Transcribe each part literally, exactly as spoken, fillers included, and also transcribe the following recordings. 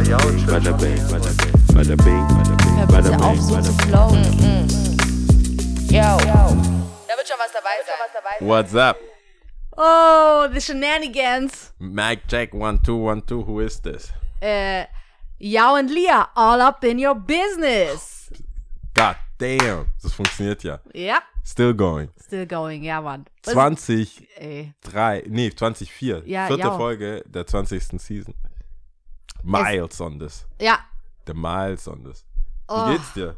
Bada bing, bada bing, bada bing, auf so zu flowen. Yo, da wird schon was dabei sein. What's up? Oh, the shenanigans. Mic check, one, two, one, two, who is this? Äh, Yao und Lia, all up in your business. God damn, das funktioniert ja. Ja. Still going. Still going, ja, Mann. zwanzig, drei, nee, zwanzig vier, ja, vierte Yao. Folge der zwanzigsten Season. Miles es, on this. Ja. Der Miles on this. Wie oh. geht's dir?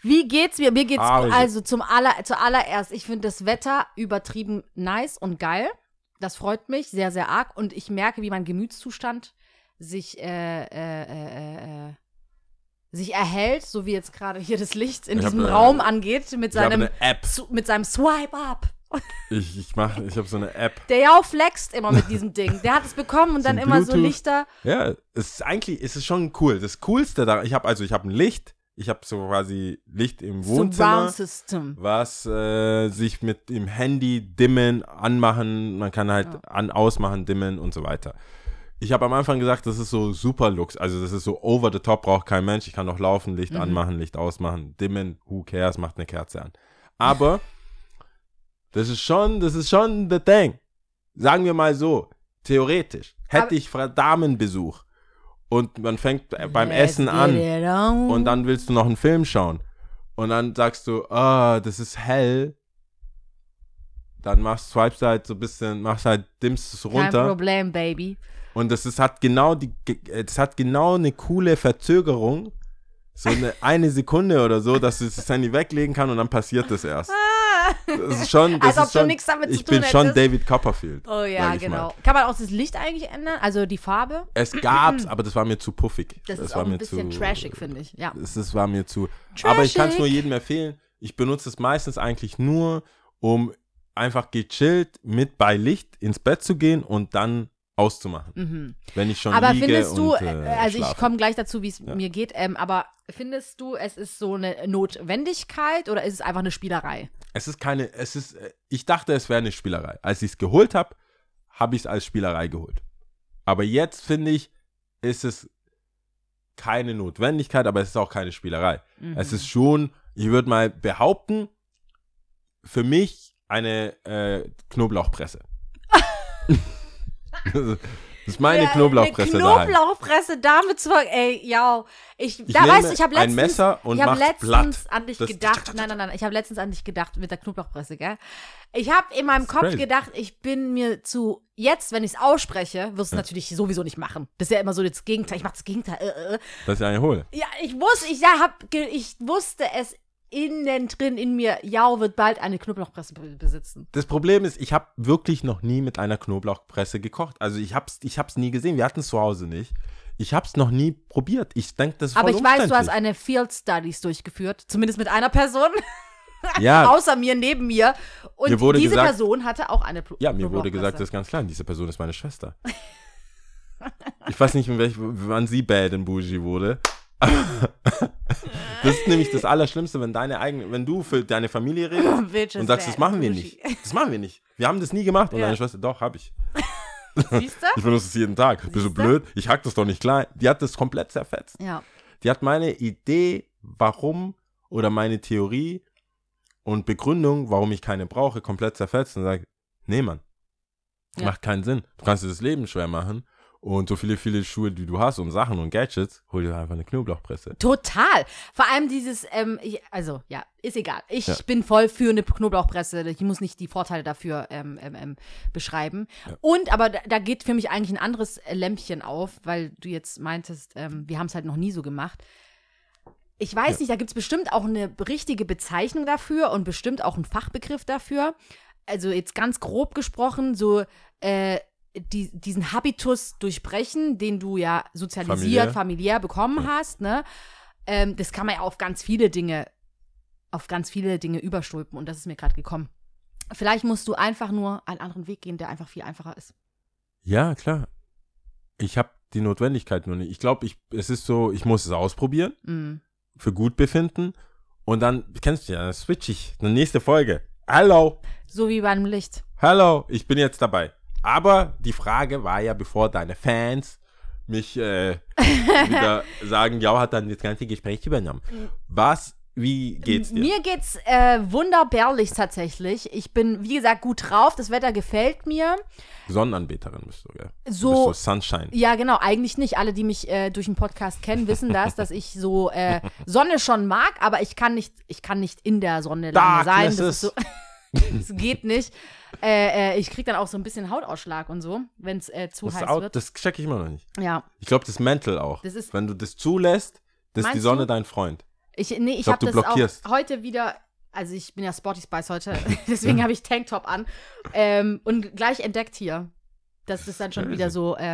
Wie geht's mir? Mir geht's ah, also zum aller, zuallererst, ich finde das Wetter übertrieben nice und geil. Das freut mich sehr, sehr arg. Und ich merke, wie mein Gemütszustand sich, äh, äh, äh, äh, sich erhält, so wie jetzt gerade hier das Licht in ich diesem hab, Raum äh, angeht, mit seinem, zu, mit seinem Swipe Up. Ich, ich mache, ich habe so eine App. Der Yao flext immer mit diesem Ding. Der hat es bekommen und dann immer so Lichter. Ja, es ist eigentlich, es ist schon cool. Das Coolste daran, ich habe also, ich habe ein Licht, ich habe so quasi Licht im Wohnzimmer, was äh, sich mit dem Handy dimmen, anmachen, man kann halt ja. an, ausmachen, dimmen und so weiter. Ich habe am Anfang gesagt, das ist so super Lux, also das ist so over the top, braucht kein Mensch, ich kann noch laufen, Licht mhm. anmachen, Licht ausmachen, dimmen, who cares, macht eine Kerze an. Aber Das ist schon, das ist schon the thing. Sagen wir mal so, theoretisch hätte aber ich Damenbesuch und man fängt beim Essen an und dann willst du noch einen Film schauen und dann sagst du, ah, oh, das ist hell. Dann machst swipes halt so ein bisschen, machst halt dimmst es runter. Kein Problem, Baby. Und das ist, hat genau die, es hat genau eine coole Verzögerung, so eine, eine Sekunde oder so, dass du das Handy weglegen kannst und dann passiert das erst. Das ist schon, das Als ob ist schon, nichts damit zu ich tun bin schon David Copperfield. Oh ja, genau. Mal. Kann man auch das Licht eigentlich ändern? Also die Farbe? Es gab's, aber das war mir zu puffig. Das, das ist war auch ein mir bisschen zu, trashig, finde ich. Ja. Das, das war mir zu trashig. Aber ich kann es nur jedem empfehlen. Ich benutze es meistens eigentlich nur, um einfach gechillt mit bei Licht ins Bett zu gehen und dann auszumachen. Mhm. Wenn ich schon aber liege findest du, und, äh, also schlafe. Ich komme gleich dazu, wie es ja. mir geht, ähm, aber findest du, es ist so eine Notwendigkeit oder ist es einfach eine Spielerei? Es ist keine, es ist, ich dachte, es wäre eine Spielerei. Als ich es geholt habe, habe ich es als Spielerei geholt. Aber jetzt, finde ich, ist es keine Notwendigkeit, aber es ist auch keine Spielerei. Mhm. Es ist schon, ich würde mal behaupten, für mich eine äh, Knoblauchpresse. Das ist meine ja, Knoblauchpresse da. Eine Knoblauchpresse damit zu. Ey, ja. Ich, ich da weißt du, ich habe letztens. Ein Messer und ich habe letztens an dich gedacht. Nein, nein, nein. Ich habe letztens an dich gedacht mit der Knoblauchpresse, gell? Ich habe in meinem Kopf crazy. gedacht, ich bin mir zu. Jetzt, wenn ich es ausspreche, wirst du es ja. natürlich sowieso nicht machen. Das ist ja immer so das Gegenteil. Ich mache das Gegenteil. Äh, äh. Das ist ja eine Hohle. Ja, ich wusste, ich, ja, hab, ich wusste es innen drin in mir. Yao wird bald eine Knoblauchpresse besitzen. Das Problem ist, ich habe wirklich noch nie mit einer Knoblauchpresse gekocht. Also ich hab's, ich hab's nie gesehen. Wir hatten es zu Hause nicht. Ich hab's noch nie probiert. Ich denke, das ist voll umständlich. Aber ich weiß, du hast eine Field Studies durchgeführt. Zumindest mit einer Person. Ja. Außer mir, neben mir. Und mir diese gesagt, Person hatte auch eine Pl- ja, mir wurde gesagt, das ist ganz klar. Diese Person ist meine Schwester. Ich weiß nicht, in welch, wann sie bad and bougie wurde. Das ist nämlich das Allerschlimmste, wenn deine eigene, wenn du für deine Familie redest und sagst, das machen wir nicht. Das machen wir nicht. Wir haben das nie gemacht. Und ja. deine Schwester, doch, hab ich. Siehst du? Ich benutze es jeden Tag. Bist du blöd? Ich hack das doch nicht klein. Die hat das komplett zerfetzt. Ja. Die hat meine Idee, warum oder meine Theorie und Begründung, warum ich keine brauche, komplett zerfetzt und sagt, nee, Mann, das ja. macht keinen Sinn. Du kannst dir das Leben schwer machen. Und so viele, viele Schuhe, die du hast und Sachen und Gadgets, hol dir einfach eine Knoblauchpresse. Total. Vor allem dieses, ähm, ich, also ja, ist egal. Ich ja. bin voll für eine Knoblauchpresse. Ich muss nicht die Vorteile dafür ähm, ähm, beschreiben. Ja. Und, aber da, da geht für mich eigentlich ein anderes Lämpchen auf, weil du jetzt meintest, ähm, wir haben es halt noch nie so gemacht. Ich weiß ja. nicht, da gibt es bestimmt auch eine richtige Bezeichnung dafür und bestimmt auch einen Fachbegriff dafür. Also jetzt ganz grob gesprochen, so, äh, Die, diesen Habitus durchbrechen, den du ja sozialisiert, familiär, familiär bekommen ja. hast, ne? Ähm, das kann man ja auf ganz viele Dinge, auf ganz viele Dinge überstülpen und das ist mir gerade gekommen. Vielleicht musst du einfach nur einen anderen Weg gehen, der einfach viel einfacher ist. Ja, klar. Ich habe die Notwendigkeit nur nicht. Ich glaube, ich, es ist so, ich muss es ausprobieren, mhm. für gut befinden und dann, kennst du ja, dann switch ich, eine nächste Folge. Hallo! So wie beim Licht. Hallo, ich bin jetzt dabei. Aber die Frage war ja, bevor deine Fans mich äh, wieder sagen, Jau hat dann das ganze Gespräch übernommen. Was, wie geht's dir? Mir geht's äh, wunderbarlich tatsächlich. Ich bin, wie gesagt, gut drauf. Das Wetter gefällt mir. Sonnenanbeterin bist du, ja. So, du bist so Sunshine. Ja, genau. Eigentlich nicht. Alle, die mich äh, durch den Podcast kennen, wissen das, dass ich so äh, Sonne schon mag, aber ich kann nicht, ich kann nicht in der Sonne lange sein. Das ist so. Das geht nicht. Äh, äh, ich krieg dann auch so ein bisschen Hautausschlag und so, wenn es äh, zu das heiß out, wird. Das check ich immer noch nicht. Ja. Ich glaube, das Mental auch. Das ist, wenn du das zulässt, das ist die Sonne du? Dein Freund. Ich, nee, ich, ich habe das blockierst. Auch heute wieder, also ich bin ja Sporty Spice heute, deswegen habe ich Tanktop an ähm, und gleich entdeckt hier, dass das dann schon wieder so äh,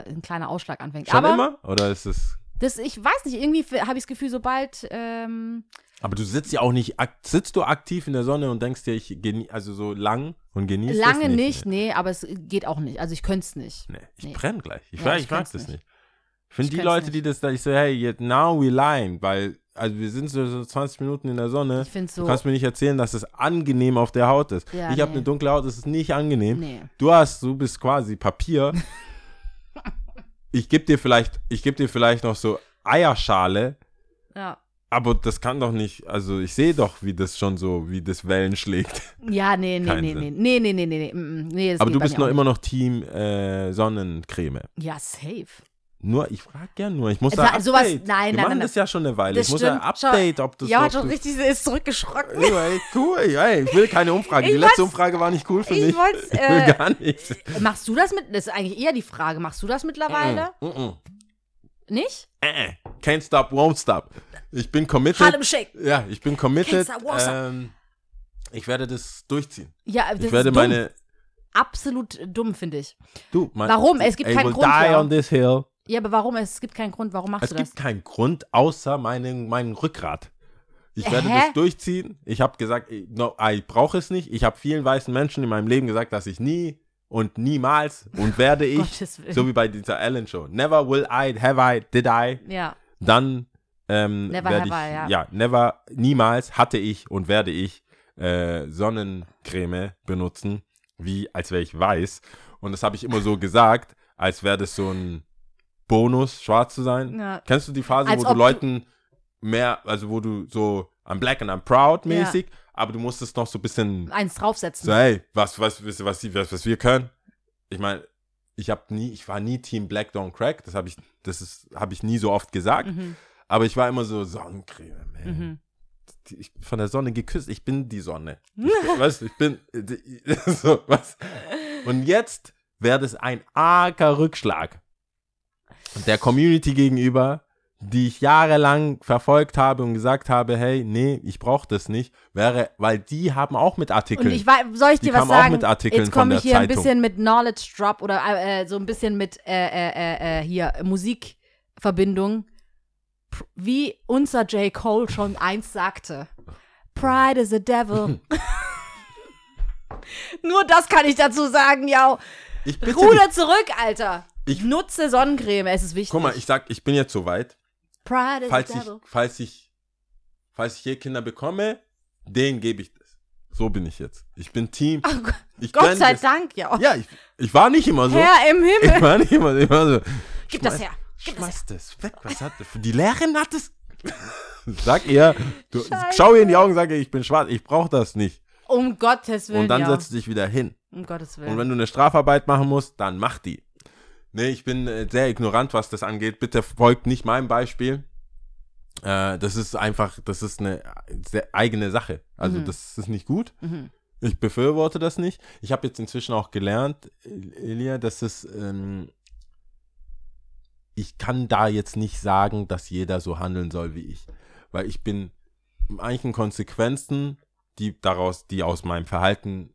äh, ein kleiner Ausschlag anfängt. Schon Aber, immer? Oder ist es? Das, ich weiß nicht, irgendwie habe ich das Gefühl, sobald ähm, aber du sitzt ja auch nicht, sitzt du aktiv in der Sonne und denkst dir, ich geni- also so lang und genießt Lange das nicht, nicht, nee, aber es geht auch nicht. Also ich könnte es nicht. Nee, ich nee. brenne gleich. Ich, ja, weiß, ich, ich mag das nicht. nicht. Ich finde die Leute, nicht. die das da, ich so, hey, now we line, weil, also wir sind so zwanzig Minuten in der Sonne. Ich find's so. Du kannst mir nicht erzählen, dass es angenehm auf der Haut ist. Ja, ich nee. habe eine dunkle Haut, das ist nicht angenehm. Nee. Du hast, du bist quasi Papier. ich gebe dir vielleicht, ich gebe dir vielleicht noch so Eierschale. Ja. Aber das kann doch nicht, also ich sehe doch, wie das schon so, wie das Wellen schlägt. Ja, nee, nee, nee, nee, nee, nee, nee, nee, nee, das Aber du bist noch immer noch Team äh, Sonnencreme. Ja, safe. Nur, ich frage ja nur, ich muss da also, sowas, nein, nein, Wir nein, machen nein, das nein. ja schon eine Weile, das ich muss stimmt. da Update, ob das Ja, hat schon richtig, ist zurückgeschrocken. Ey, cool, ey, ich will keine Umfrage, die ich letzte Umfrage war nicht cool für ich mich. Ich will äh, gar nichts. Machst du das mit, das ist eigentlich eher die Frage, machst du das mittlerweile? Mm, mm, mm. Nicht? Äh, can't stop, won't stop. Ich bin committed. Harlem Shake. Ja, ich bin committed. Can't stop, won't stop. Ähm, ich werde das durchziehen. Ja, das ich werde ist dumm. meine absolut dumm, finde ich. Du, mein, warum? Es gibt I keinen will Grund. Die on this hill. Ja, aber warum? Es gibt keinen Grund. Warum machst es du das? Es gibt keinen Grund, außer meinen meinen Rückgrat. Ich werde Hä? das durchziehen. Ich habe gesagt, no, ich brauche es nicht. Ich habe vielen weißen Menschen in meinem Leben gesagt, dass ich nie und niemals und werde ich, so wie bei dieser Ellen-Show, never will I, have I, did I, ja. dann ähm, never werde ich, I, ja. ja, never, niemals hatte ich und werde ich äh, Sonnencreme benutzen, wie als wäre ich weiß. Und das habe ich immer so gesagt, als wäre das so ein Bonus, schwarz zu sein. Ja. Kennst du die Phase, als wo du Leuten mehr, also wo du so I'm black and I'm proud mäßig, ja. aber du musst es noch so ein bisschen eins draufsetzen. So, hey, was, was, was, was, was, was wir können. Ich meine, ich habe nie, ich war nie Team Black Don't Crack. Das habe ich, das ist, habe ich nie so oft gesagt. Mhm. Aber ich war immer so Sonnencreme, man. Mhm. Ich bin von der Sonne geküsst. Ich bin die Sonne. Ich, weißt du, ich bin so was. Und jetzt wäre das ein arger Rückschlag der Community gegenüber, die ich jahrelang verfolgt habe und gesagt habe, hey, nee, ich brauche das nicht, wäre, weil die haben auch mit Artikeln. Und ich war, soll ich dir was sagen? Jetzt komme ich hier ein bisschen mit Knowledge Drop oder äh, so ein bisschen mit äh, äh, äh, hier Musikverbindung. Wie unser J. Cole schon einst sagte, Pride is a devil. Nur das kann ich dazu sagen, ja. Ruder zurück, Alter. Ich nutze Sonnencreme, es ist wichtig. Guck mal, ich sag, ich bin jetzt so weit. Pride is falls the devil. Ich, falls ich, falls ich je Kinder bekomme, denen gebe ich das. So bin ich jetzt. Ich bin Team. Oh Gott, ich Gott sei das. Dank, ja. Ja, ich, ich war nicht immer so. Herr im Himmel. Ich war nicht immer, ich war so. Gib schmeiß, das her. Gib schmeiß das, her. das weg. Was hat das? Die Lehrerin hat das. Sag ihr, du, schau ihr in die Augen, sag ihr, ich bin schwarz. Ich brauche das nicht. Um Gottes Willen. Und dann ja. setzt du dich wieder hin. Um Gottes Willen. Und wenn du eine Strafarbeit machen musst, dann mach die. Nee, ich bin sehr ignorant, was das angeht. Bitte folgt nicht meinem Beispiel. Äh, das ist einfach, das ist eine eigene Sache. Also mhm. das ist nicht gut. Mhm. Ich befürworte das nicht. Ich habe jetzt inzwischen auch gelernt, Elia, dass es, ähm, ich kann da jetzt nicht sagen, dass jeder so handeln soll wie ich. Weil ich bin manchen Konsequenzen, die daraus, die aus meinem Verhalten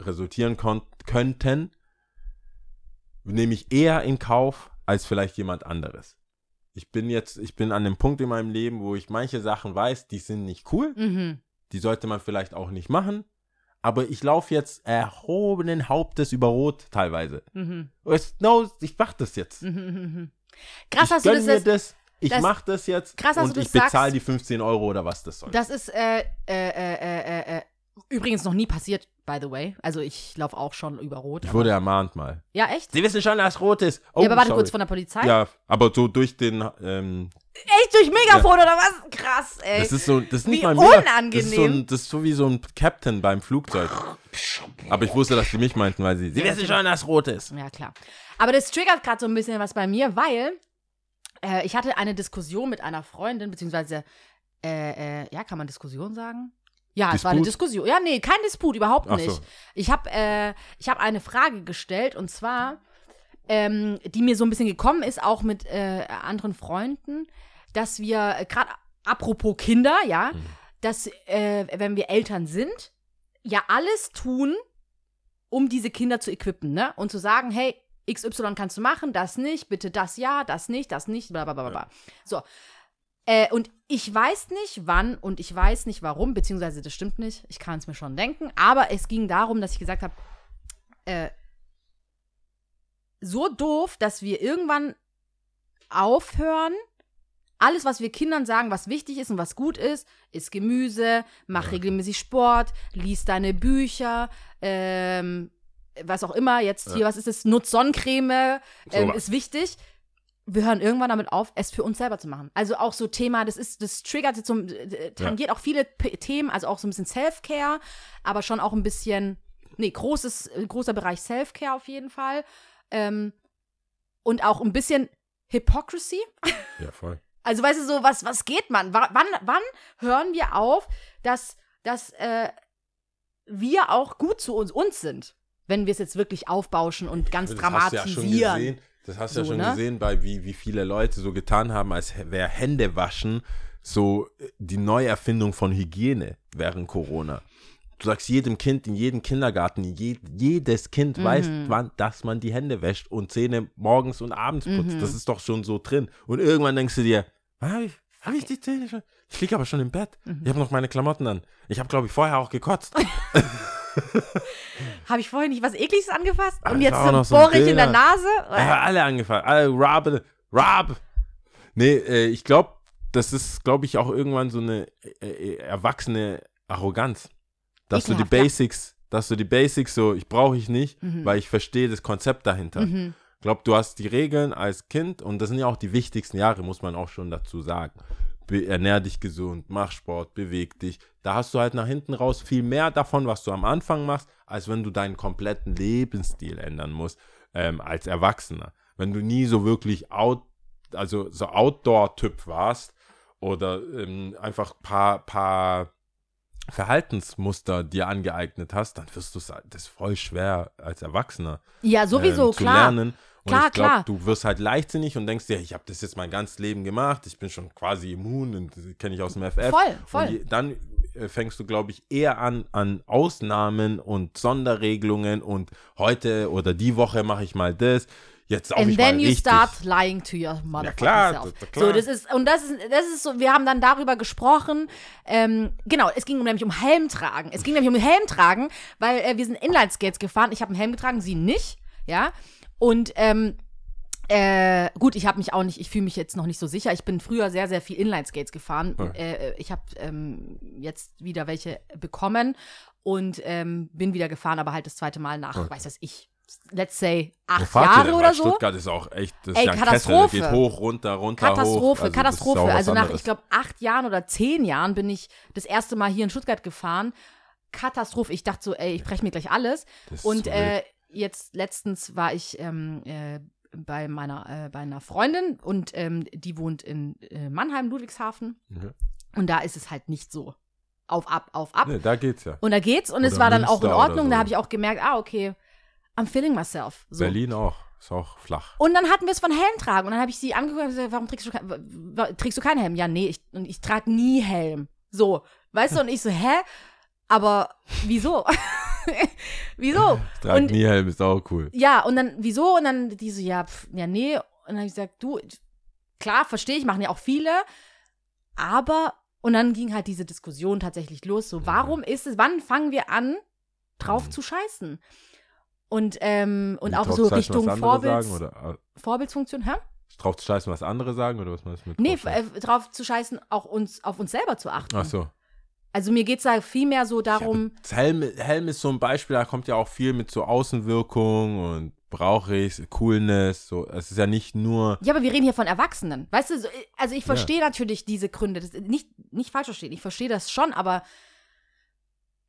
resultieren kon- könnten, nehme ich eher in Kauf als vielleicht jemand anderes. Ich bin jetzt, ich bin an dem Punkt in meinem Leben, wo ich manche Sachen weiß, die sind nicht cool, mhm. die sollte man vielleicht auch nicht machen, aber ich laufe jetzt erhobenen Hauptes über Rot teilweise. Mhm. No, ich mach das jetzt. Mhm. Krass, ich gönn mir das, ich das, mach das jetzt krass, und ich bezahle die fünfzehn Euro oder was das soll. Das ist, äh, äh, äh, äh, äh, Übrigens noch nie passiert, by the way. Also ich laufe auch schon über Rot. Ich wurde ermahnt mal. Ja, echt? Sie wissen schon, dass Rot ist. Oh, ja, aber warte sorry. kurz von der Polizei. Ja, aber so durch den... Ähm, echt durch Megafon ja. oder was? Krass, ey. Das ist so, das ist nicht wie mal mega, unangenehm. Das ist, so ein, das ist so wie so ein Captain beim Flugzeug. Aber ich wusste, dass die mich meinten, weil sie... Sie wissen schon, dass Rot ist. Ja, klar. Aber das triggert gerade so ein bisschen was bei mir, weil äh, ich hatte eine Diskussion mit einer Freundin, beziehungsweise, äh, äh, ja, kann man Diskussion sagen? Ja, Disput? Es war eine Diskussion. Ja, nee, kein Disput, überhaupt nicht. Ach so. Ich habe äh, ich hab eine Frage gestellt, und zwar, ähm, die mir so ein bisschen gekommen ist, auch mit äh, anderen Freunden, dass wir, gerade apropos Kinder, ja, hm. dass, äh, wenn wir Eltern sind, ja alles tun, um diese Kinder zu equippen, ne? Und zu sagen, hey, X Y kannst du machen, das nicht, bitte das ja, das nicht, das nicht, bla bla bla bla. So. Äh, und ich weiß nicht, wann und ich weiß nicht, warum, beziehungsweise das stimmt nicht, ich kann es mir schon denken, aber es ging darum, dass ich gesagt habe, äh, so doof, dass wir irgendwann aufhören, alles, was wir Kindern sagen, was wichtig ist und was gut ist, ist Gemüse, mach regelmäßig Sport, lies deine Bücher, ähm, was auch immer, jetzt hier, ja. was ist es, nutz Sonnencreme, ähm, so ist wichtig. Wir hören irgendwann damit auf, es für uns selber zu machen. Also auch so Thema, das ist, das triggert jetzt so, tangiert ja. auch viele P- Themen, also auch so ein bisschen Self-Care, aber schon auch ein bisschen, nee, großes, großer Bereich Self-Care auf jeden Fall. Ähm, und auch ein bisschen Hypocrisy. Ja, voll. Also weißt du, so, was, was geht man? W- wann, wann hören wir auf, dass, dass äh, wir auch gut zu uns, uns sind, wenn wir es jetzt wirklich aufbauschen und ganz das dramatisieren? Hast du ja schon gesehen. Das hast du so, ja schon ne? gesehen, bei wie, wie viele Leute so getan haben, als wäre Händewaschen so die Neuerfindung von Hygiene während Corona. Du sagst jedem Kind, in jedem Kindergarten, je, jedes Kind mhm. weiß, wann, dass man die Hände wäscht und Zähne morgens und abends putzt. Mhm. Das ist doch schon so drin. Und irgendwann denkst du dir, habe ich, hab ich die Zähne schon? Ich liege aber schon im Bett. Mhm. Ich habe noch meine Klamotten an. Ich habe, glaube ich, vorher auch gekotzt. Habe ich vorher nicht was Ekliges angefasst? Und jetzt so bohre ich in der Nase? Ja, alle angefasst. Alle Rob. Rob. Nee, äh, ich glaube, das ist, glaube ich, auch irgendwann so eine äh, erwachsene Arroganz. Dass Ekelhaft, du die Basics, ja. dass du die Basics so, ich brauche ich nicht, mhm. weil ich verstehe das Konzept dahinter. Mhm. Ich glaube, du hast die Regeln als Kind und das sind ja auch die wichtigsten Jahre, muss man auch schon dazu sagen. Ernähr dich gesund, mach Sport, beweg dich. Da hast du halt nach hinten raus viel mehr davon, was du am Anfang machst, als wenn du deinen kompletten Lebensstil ändern musst, ähm, als Erwachsener. Wenn du nie so wirklich out, also so Outdoor-Typ warst oder ähm, einfach ein paar, paar Verhaltensmuster dir angeeignet hast, dann wirst du es, das ist voll schwer als Erwachsener ja, sowieso, ähm, zu klar. lernen. Und klar, ich glaube, du wirst halt leichtsinnig und denkst dir, ich habe das jetzt mein ganzes Leben gemacht, ich bin schon quasi immun und kenne ich aus dem F F. Voll, voll. Und je, dann äh, fängst du, glaube ich, eher an, an Ausnahmen und Sonderregelungen und heute oder die Woche mache ich mal das, jetzt auch nicht mal richtig. And then you start lying to your mother. Ja, klar, das, das, klar. So, das ist, und das ist, das ist so, wir haben dann darüber gesprochen, ähm, genau, es ging nämlich um Helm tragen. Es ging nämlich um Helm tragen, weil äh, wir sind Inlineskates gefahren, ich habe einen Helm getragen, sie nicht, ja. Und ähm, äh, gut, ich habe mich auch nicht, ich fühle mich jetzt noch nicht so sicher. Ich bin früher sehr, sehr viel Inlineskates gefahren. Ja. Äh, ich habe ähm, jetzt wieder welche bekommen und ähm, bin wieder gefahren, aber halt das zweite Mal nach, ja. weiß das ich, let's say acht Jahre oder so. Stuttgart ist auch echt, das Ey, ist ja Katastrophe. Kessel, geht hoch, runter, runter, Katastrophe, hoch. Also Katastrophe, Katastrophe. Also nach, anderes. ich glaube, acht Jahren oder zehn Jahren bin ich das erste Mal hier in Stuttgart gefahren. Katastrophe. Ich dachte so, ey, ich breche mir gleich alles. Das und, ist so äh, Jetzt letztens war ich ähm, äh, bei meiner äh, bei einer Freundin und ähm, die wohnt in äh, Mannheim, Ludwigshafen. Mhm. Und da ist es halt nicht so auf, ab, auf, ab. Nee, da geht's ja. Und da geht's und oder es war dann Münster auch in Ordnung. So. Da habe ich auch gemerkt, ah, okay, I'm feeling myself. So. Berlin auch, ist auch flach. Und dann hatten wir es von Helm tragen. Und dann habe ich sie angeguckt und gesagt, warum trägst du, warum trägst du keinen Helm? Ja, nee, ich, und ich trage nie Helm. So, weißt du, und ich so, hä? Aber wieso? Wieso? Trag nie Helm, ist auch cool. Ja, und dann, wieso? Und dann die so, ja, pf, ja, nee. Und dann habe ich gesagt, du, klar, verstehe ich, machen ja auch viele. Aber, und dann ging halt diese Diskussion tatsächlich los. So, warum ist es, wann fangen wir an, drauf zu scheißen? Und, ähm, und auch so Richtung Vorbilds, sagen, oder? Vorbildsfunktion, hä? Drauf zu scheißen, was andere sagen, oder was man das mit? Nee, drauf zu scheißen, auch uns, auf uns selber zu achten. Ach so. Also mir geht es da vielmehr so darum. Ja, Helm, Helm ist so ein Beispiel, da kommt ja auch viel mit so Außenwirkung und brauche ich, Coolness, so. Es ist ja nicht nur. Ja, aber wir reden hier von Erwachsenen. Weißt du, also ich verstehe ja. natürlich diese Gründe. Das nicht, nicht falsch verstehen, ich verstehe das schon, aber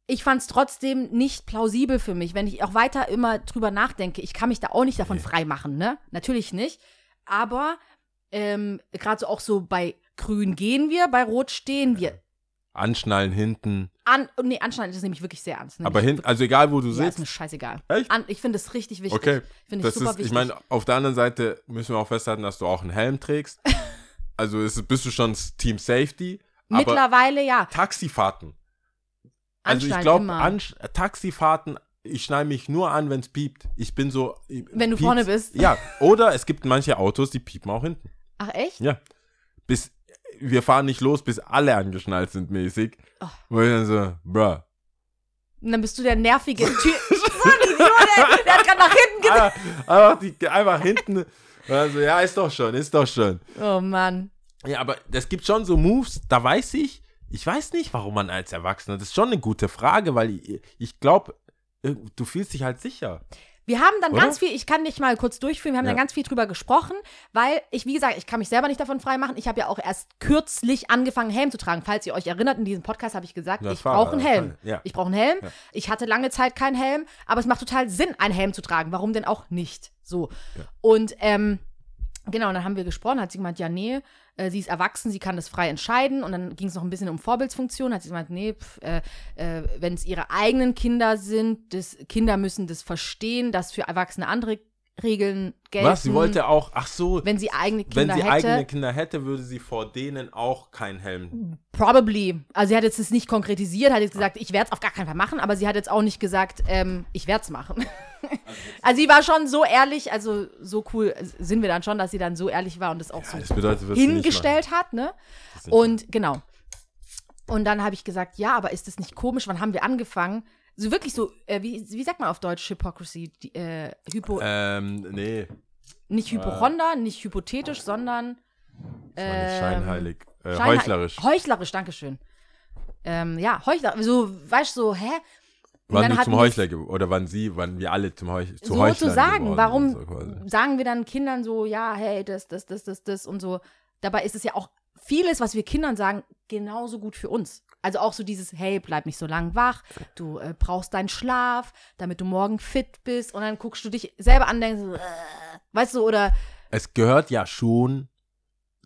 ich fand es trotzdem nicht plausibel für mich, wenn ich auch weiter immer drüber nachdenke. Ich kann mich da auch nicht davon nee. freimachen, ne? Natürlich nicht. Aber ähm, gerade so auch so bei Grün gehen wir, bei Rot stehen ja. wir. Anschnallen hinten. An, nee, anschnallen, das nehme ich wirklich sehr ernst. Aber hinten, also egal, wo du ja, sitzt. Ist mir scheißegal. Echt? An, ich finde es richtig wichtig. Okay. Finde ich super ist, wichtig. Ich meine, auf der anderen Seite müssen wir auch festhalten, dass du auch einen Helm trägst. Also ist, bist du schon Team Safety. Mittlerweile, aber ja. Taxifahrten. Also ich glaube, Taxifahrten, ich schneide mich nur an, wenn es piept. Ich bin so. Ich, wenn du piept, vorne bist. Ja, oder es gibt manche Autos, die piepen auch hinten. Ach echt? Ja. Bis. Wir fahren nicht los, bis alle angeschnallt sind mäßig. Oh. Wo ich dann so, bruh. Und dann bist du der nervige Typ. Der hat gerade nach hinten gesagt. Einfach, die, einfach hinten. Also, ja, ist doch schon, ist doch schon. Oh Mann. Ja, aber es gibt schon so Moves, da weiß ich, ich weiß nicht, warum man als Erwachsener, das ist schon eine gute Frage, weil ich, ich glaube, du fühlst dich halt sicher. Wir haben dann Oder? ganz viel, ich kann dich mal kurz durchführen, wir haben ja. dann ganz viel drüber gesprochen, weil ich, wie gesagt, ich kann mich selber nicht davon freimachen. Ich habe ja auch erst kürzlich angefangen, Helm zu tragen. Falls ihr euch erinnert, in diesem Podcast habe ich gesagt, das ich brauche einen Helm. Ja. Ich brauche einen Helm. Ja. Ich hatte lange Zeit keinen Helm, aber es macht total Sinn, einen Helm zu tragen. Warum denn auch nicht? So. Ja. Und ähm, genau, und dann haben wir gesprochen, hat sie gemeint, ja, nee, äh, sie ist erwachsen, sie kann das frei entscheiden. Und dann ging es noch ein bisschen um Vorbildsfunktion, hat sie gemeint, nee, pf, äh, äh, wenn es ihre eigenen Kinder sind, das, Kinder müssen das verstehen, dass für Erwachsene andere Regeln gelten. Was, sie wollte auch, ach so, wenn sie eigene Kinder hätte. Wenn sie hätte, eigene Kinder hätte, würde sie vor denen auch keinen Helm. Probably. Also sie hat jetzt das nicht konkretisiert, hat jetzt gesagt, ich werde es auf gar keinen Fall machen, aber sie hat jetzt auch nicht gesagt, ähm, ich werde es machen. Also sie war schon so ehrlich, also so cool sind wir dann schon, dass sie dann so ehrlich war und das auch ja, so das bedeutet, hingestellt hat, ne? Und genau. Und dann habe ich gesagt, ja, aber ist das nicht komisch? Wann haben wir angefangen? So wirklich so, äh, wie, wie sagt man auf Deutsch Hypocrisy? Die, äh, Hypo. Ähm, nee. Nicht Hypochonder, äh, nicht hypothetisch, sondern das war nicht scheinheilig. Äh, scheinheilig. Heuchlerisch. Heuchlerisch, dankeschön. Ähm, ja, heuchlerisch. So, weißt du, so, hä? Wann du zum Heuchler ge- oder wann sie, wann wir alle zum Heuch- zu so Heuchlern zu sagen, warum so sagen wir dann Kindern so, ja, hey, das, das, das, das, das und so. Dabei ist es ja auch vieles, was wir Kindern sagen, genauso gut für uns. Also auch so dieses, hey, bleib nicht so lang wach, du äh, brauchst deinen Schlaf, damit du morgen fit bist. Und dann guckst du dich selber an, denkst so, äh, weißt du, oder es gehört ja schon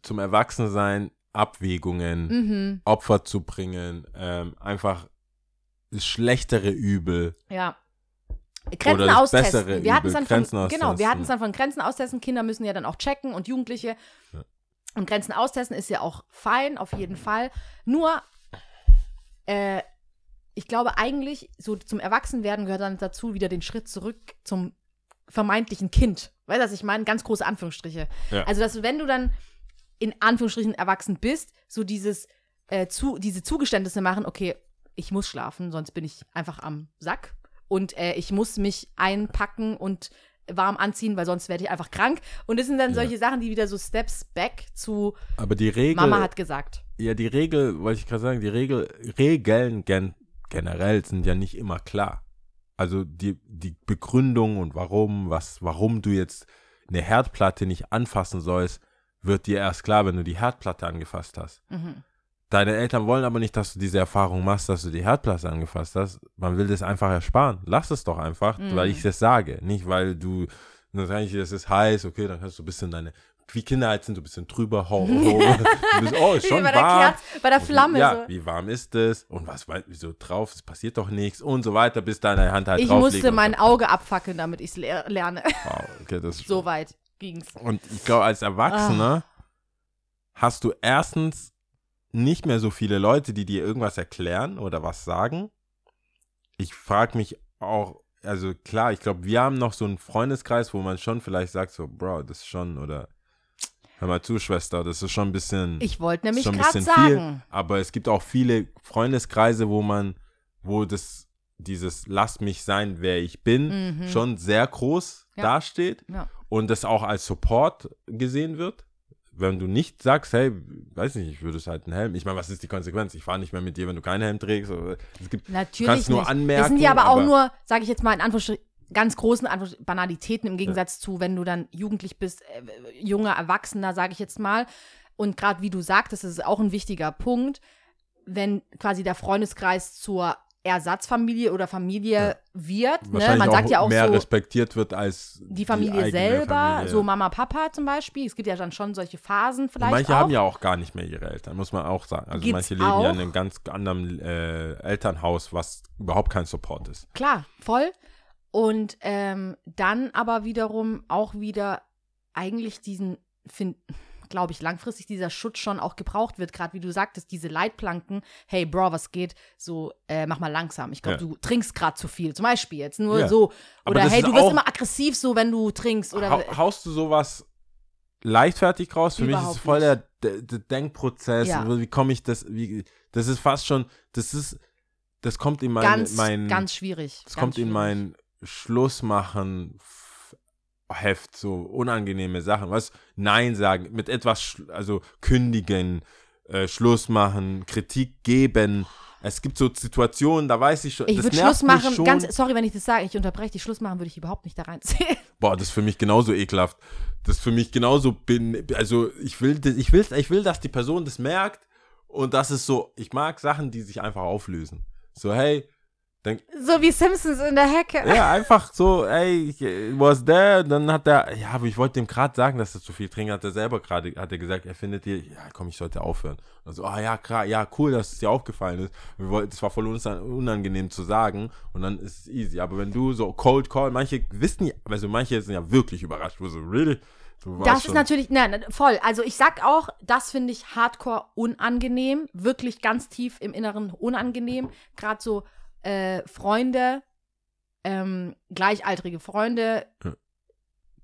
zum Erwachsensein, Abwägungen, mhm. Opfer zu bringen, ähm, einfach das schlechtere Übel. Ja. Grenzen oder das austesten. Bessere wir Übel, dann Grenzen von, genau, wir hatten es dann von Grenzen austesten. Kinder müssen ja dann auch checken und Jugendliche. Ja. Und Grenzen austesten ist ja auch fein, auf jeden Fall. Nur, äh, ich glaube eigentlich, so zum Erwachsenwerden gehört dann dazu wieder den Schritt zurück zum vermeintlichen Kind. Weißt du, was ich meine? Ganz große Anführungsstriche. Ja. Also, dass wenn du dann in Anführungsstrichen erwachsen bist, so dieses, äh, zu, diese Zugeständnisse machen, okay, ich muss schlafen, sonst bin ich einfach am Sack. Und äh, ich muss mich einpacken und warm anziehen, weil sonst werde ich einfach krank. Und das sind dann ja. solche Sachen, die wieder so Steps back zu Aber die Regel, Mama hat gesagt. Ja, die Regel, wollte ich gerade sagen, die Regel, Regeln gen, generell sind ja nicht immer klar. Also die, die Begründung und warum, was, warum du jetzt eine Herdplatte nicht anfassen sollst, wird dir erst klar, wenn du die Herdplatte angefasst hast. Mhm. Deine Eltern wollen aber nicht, dass du diese Erfahrung machst, dass du die Herdplatte angefasst hast. Man will das einfach ersparen. Lass es doch einfach, mm. weil ich das sage. Nicht, weil du, dann sage ich, es ist heiß, okay, dann kannst du ein bisschen deine, wie Kinder halt sind, so ein bisschen drüber, ho, ho. Du bist, oh, ist schon warm. Bei der Kerze, bei der Flamme. Ja, so. Wie warm ist es? Und was, wieso drauf? Es passiert doch nichts und so weiter, bis deine Hand halt drauf liegt. Ich musste mein so. Auge abfackeln, damit ich es le- lerne. Wow, okay, das ist so weit ging's. Und ich glaube, als Erwachsener ah. hast du erstens nicht mehr so viele Leute, die dir irgendwas erklären oder was sagen. Ich frage mich auch, also klar, ich glaube, wir haben noch so einen Freundeskreis, wo man schon vielleicht sagt so, Bro, das ist schon, oder hör mal zu, Schwester, das ist schon ein bisschen Ich wollte nämlich gerade sagen. Viel, aber es gibt auch viele Freundeskreise, wo man, wo das, dieses lass mich sein, wer ich bin, mhm. schon sehr groß ja. dasteht ja. und das auch als Support gesehen wird. wenn du nicht sagst, hey, weiß nicht, ich würde es halt einen Helm, ich meine, was ist die Konsequenz? Ich fahre nicht mehr mit dir, wenn du keinen Helm trägst. Es gibt, natürlich du kannst nur nicht anmerken. Das sind ja aber, aber auch nur, sage ich jetzt mal in Anführungsstrichen, ganz großen Banalitäten im Gegensatz ja. zu, wenn du dann jugendlich bist, äh, junger Erwachsener, sage ich jetzt mal. Und gerade wie du sagtest, das ist auch ein wichtiger Punkt, wenn quasi der Freundeskreis zur Ersatzfamilie oder Familie ja. wird. Ne? Man sagt ja auch mehr so, respektiert wird als die Familie die selber, Familie. So Mama, Papa zum Beispiel. Es gibt ja dann schon solche Phasen vielleicht. Und manche auch. haben ja auch gar nicht mehr ihre Eltern, muss man auch sagen. Also Gibt's manche leben auch. ja in einem ganz anderen äh, Elternhaus, was überhaupt kein Support ist. Klar, voll. Und ähm, dann aber wiederum auch wieder eigentlich diesen, glaube ich, langfristig dieser Schutz schon auch gebraucht wird. Gerade wie du sagtest, diese Leitplanken, hey, Bro, was geht? So, äh, mach mal langsam. Ich glaube, ja. du trinkst gerade zu viel. Zum Beispiel jetzt nur ja. so. Oder hey, du wirst immer aggressiv so, wenn du trinkst. Oder ha- haust du sowas leichtfertig raus? Für mich ist es voll der, der, der Denkprozess. Ja. Wie komme ich das? Wie, das ist fast schon, das ist, das kommt in mein... Ganz, mein, ganz schwierig. Das ganz kommt schwierig. in mein... Schluss machen, Heft, so unangenehme Sachen, was? Nein sagen, mit etwas, also kündigen, äh, Schluss machen, Kritik geben. Es gibt so Situationen, da weiß ich schon. Ich würde Schluss machen, schon. ganz, sorry, wenn ich das sage, ich unterbreche dich, Schluss machen würde ich überhaupt nicht da reinziehen. Boah, das ist für mich genauso ekelhaft. Das ist für mich genauso, bin, also ich will, ich will, ich will, dass die Person das merkt und das ist so, ich mag Sachen, die sich einfach auflösen. So, hey, Denk, so wie Simpsons in der Hecke. Ja, einfach so, ey, was there? Dann hat er, ja, aber ich wollte dem gerade sagen, dass er zu viel trinkt, hat er selber gerade, hat er gesagt, er findet hier, ja komm, ich sollte aufhören. Also, ah oh, ja, klar, ja, cool, dass es dir aufgefallen ist. Wir wollten, es war voll unangenehm zu sagen und dann ist es easy. Aber wenn du so cold call, manche wissen ja, also manche sind ja wirklich überrascht, wo so, really? Du das ist schon. natürlich, nein, voll. Also ich sag auch, das finde ich hardcore unangenehm, wirklich ganz tief im Inneren unangenehm, gerade so Äh, Freunde, ähm, gleichaltrige Freunde, Denen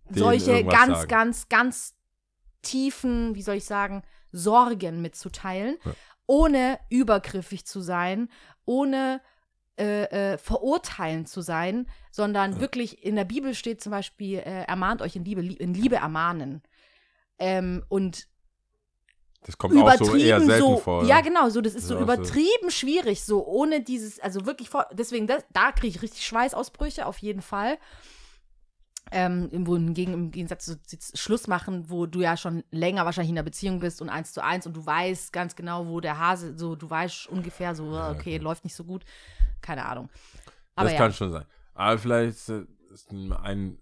solche ganz, sagen. ganz, ganz tiefen, wie soll ich sagen, Sorgen mitzuteilen, ja. ohne übergriffig zu sein, ohne äh, äh, verurteilend zu sein, sondern ja. wirklich, in der Bibel steht zum Beispiel, äh, ermahnt euch in Liebe, in Liebe ermahnen. Ähm, und Das kommt auch so eher selten so, vor. Ja, genau, so das ist so übertrieben so. schwierig, so ohne dieses, also wirklich, vor, deswegen, das, da kriege ich richtig Schweißausbrüche, auf jeden Fall. Ähm, hingegen, im Gegensatz zu Schluss machen, wo du ja schon länger wahrscheinlich in einer Beziehung bist und eins zu eins und du weißt ganz genau, wo der Hase, so du weißt ungefähr, so, okay, okay. läuft nicht so gut, keine Ahnung. Aber das ja. kann schon sein. Aber vielleicht ist ein,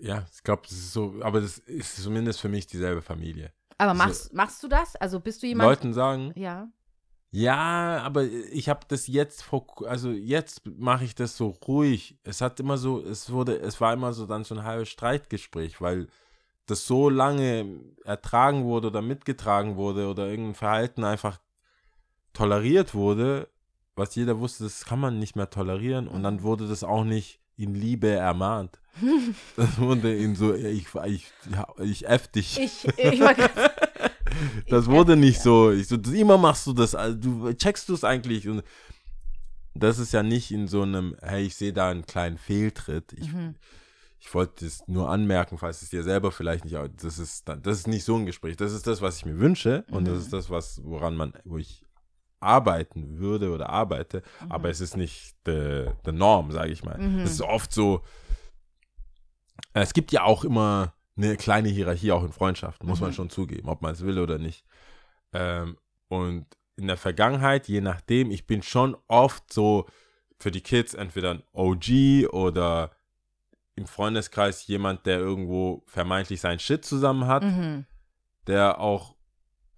ja, ich glaube, das ist so, aber das ist zumindest für mich dieselbe Familie. Aber machst, machst du das? Also bist du jemand? Leuten sagen? Ja. Ja, aber ich habe das jetzt vor, also jetzt mache ich das so ruhig. Es hat immer so, es wurde, es war immer so dann so ein halbes Streitgespräch, weil das so lange ertragen wurde oder mitgetragen wurde oder irgendein Verhalten einfach toleriert wurde, was jeder wusste, das kann man nicht mehr tolerieren und dann wurde das auch nicht in Liebe ermahnt. Das wurde ihm so, ich, ich, ich eff dich. Ich, ich war ganz, das ich wurde nicht ja. so, ich so, immer machst du das, also du checkst du es eigentlich. Und das ist ja nicht in so einem, hey, ich sehe da einen kleinen Fehltritt. Ich, mhm. ich wollte es nur anmerken, falls es dir selber vielleicht nicht, das ist, das ist nicht so ein Gespräch. Das ist das, was ich mir wünsche und mhm. das ist das, was woran man, wo ich arbeiten würde oder arbeite, mhm. aber es ist nicht die Norm, sage ich mal. Mhm. Es ist oft so, es gibt ja auch immer eine kleine Hierarchie, auch in Freundschaften, muss mhm. man schon zugeben, ob man es will oder nicht. Ähm, und in der Vergangenheit, je nachdem, ich bin schon oft so für die Kids entweder ein O G oder im Freundeskreis jemand, der irgendwo vermeintlich seinen Shit zusammen hat, mhm. der auch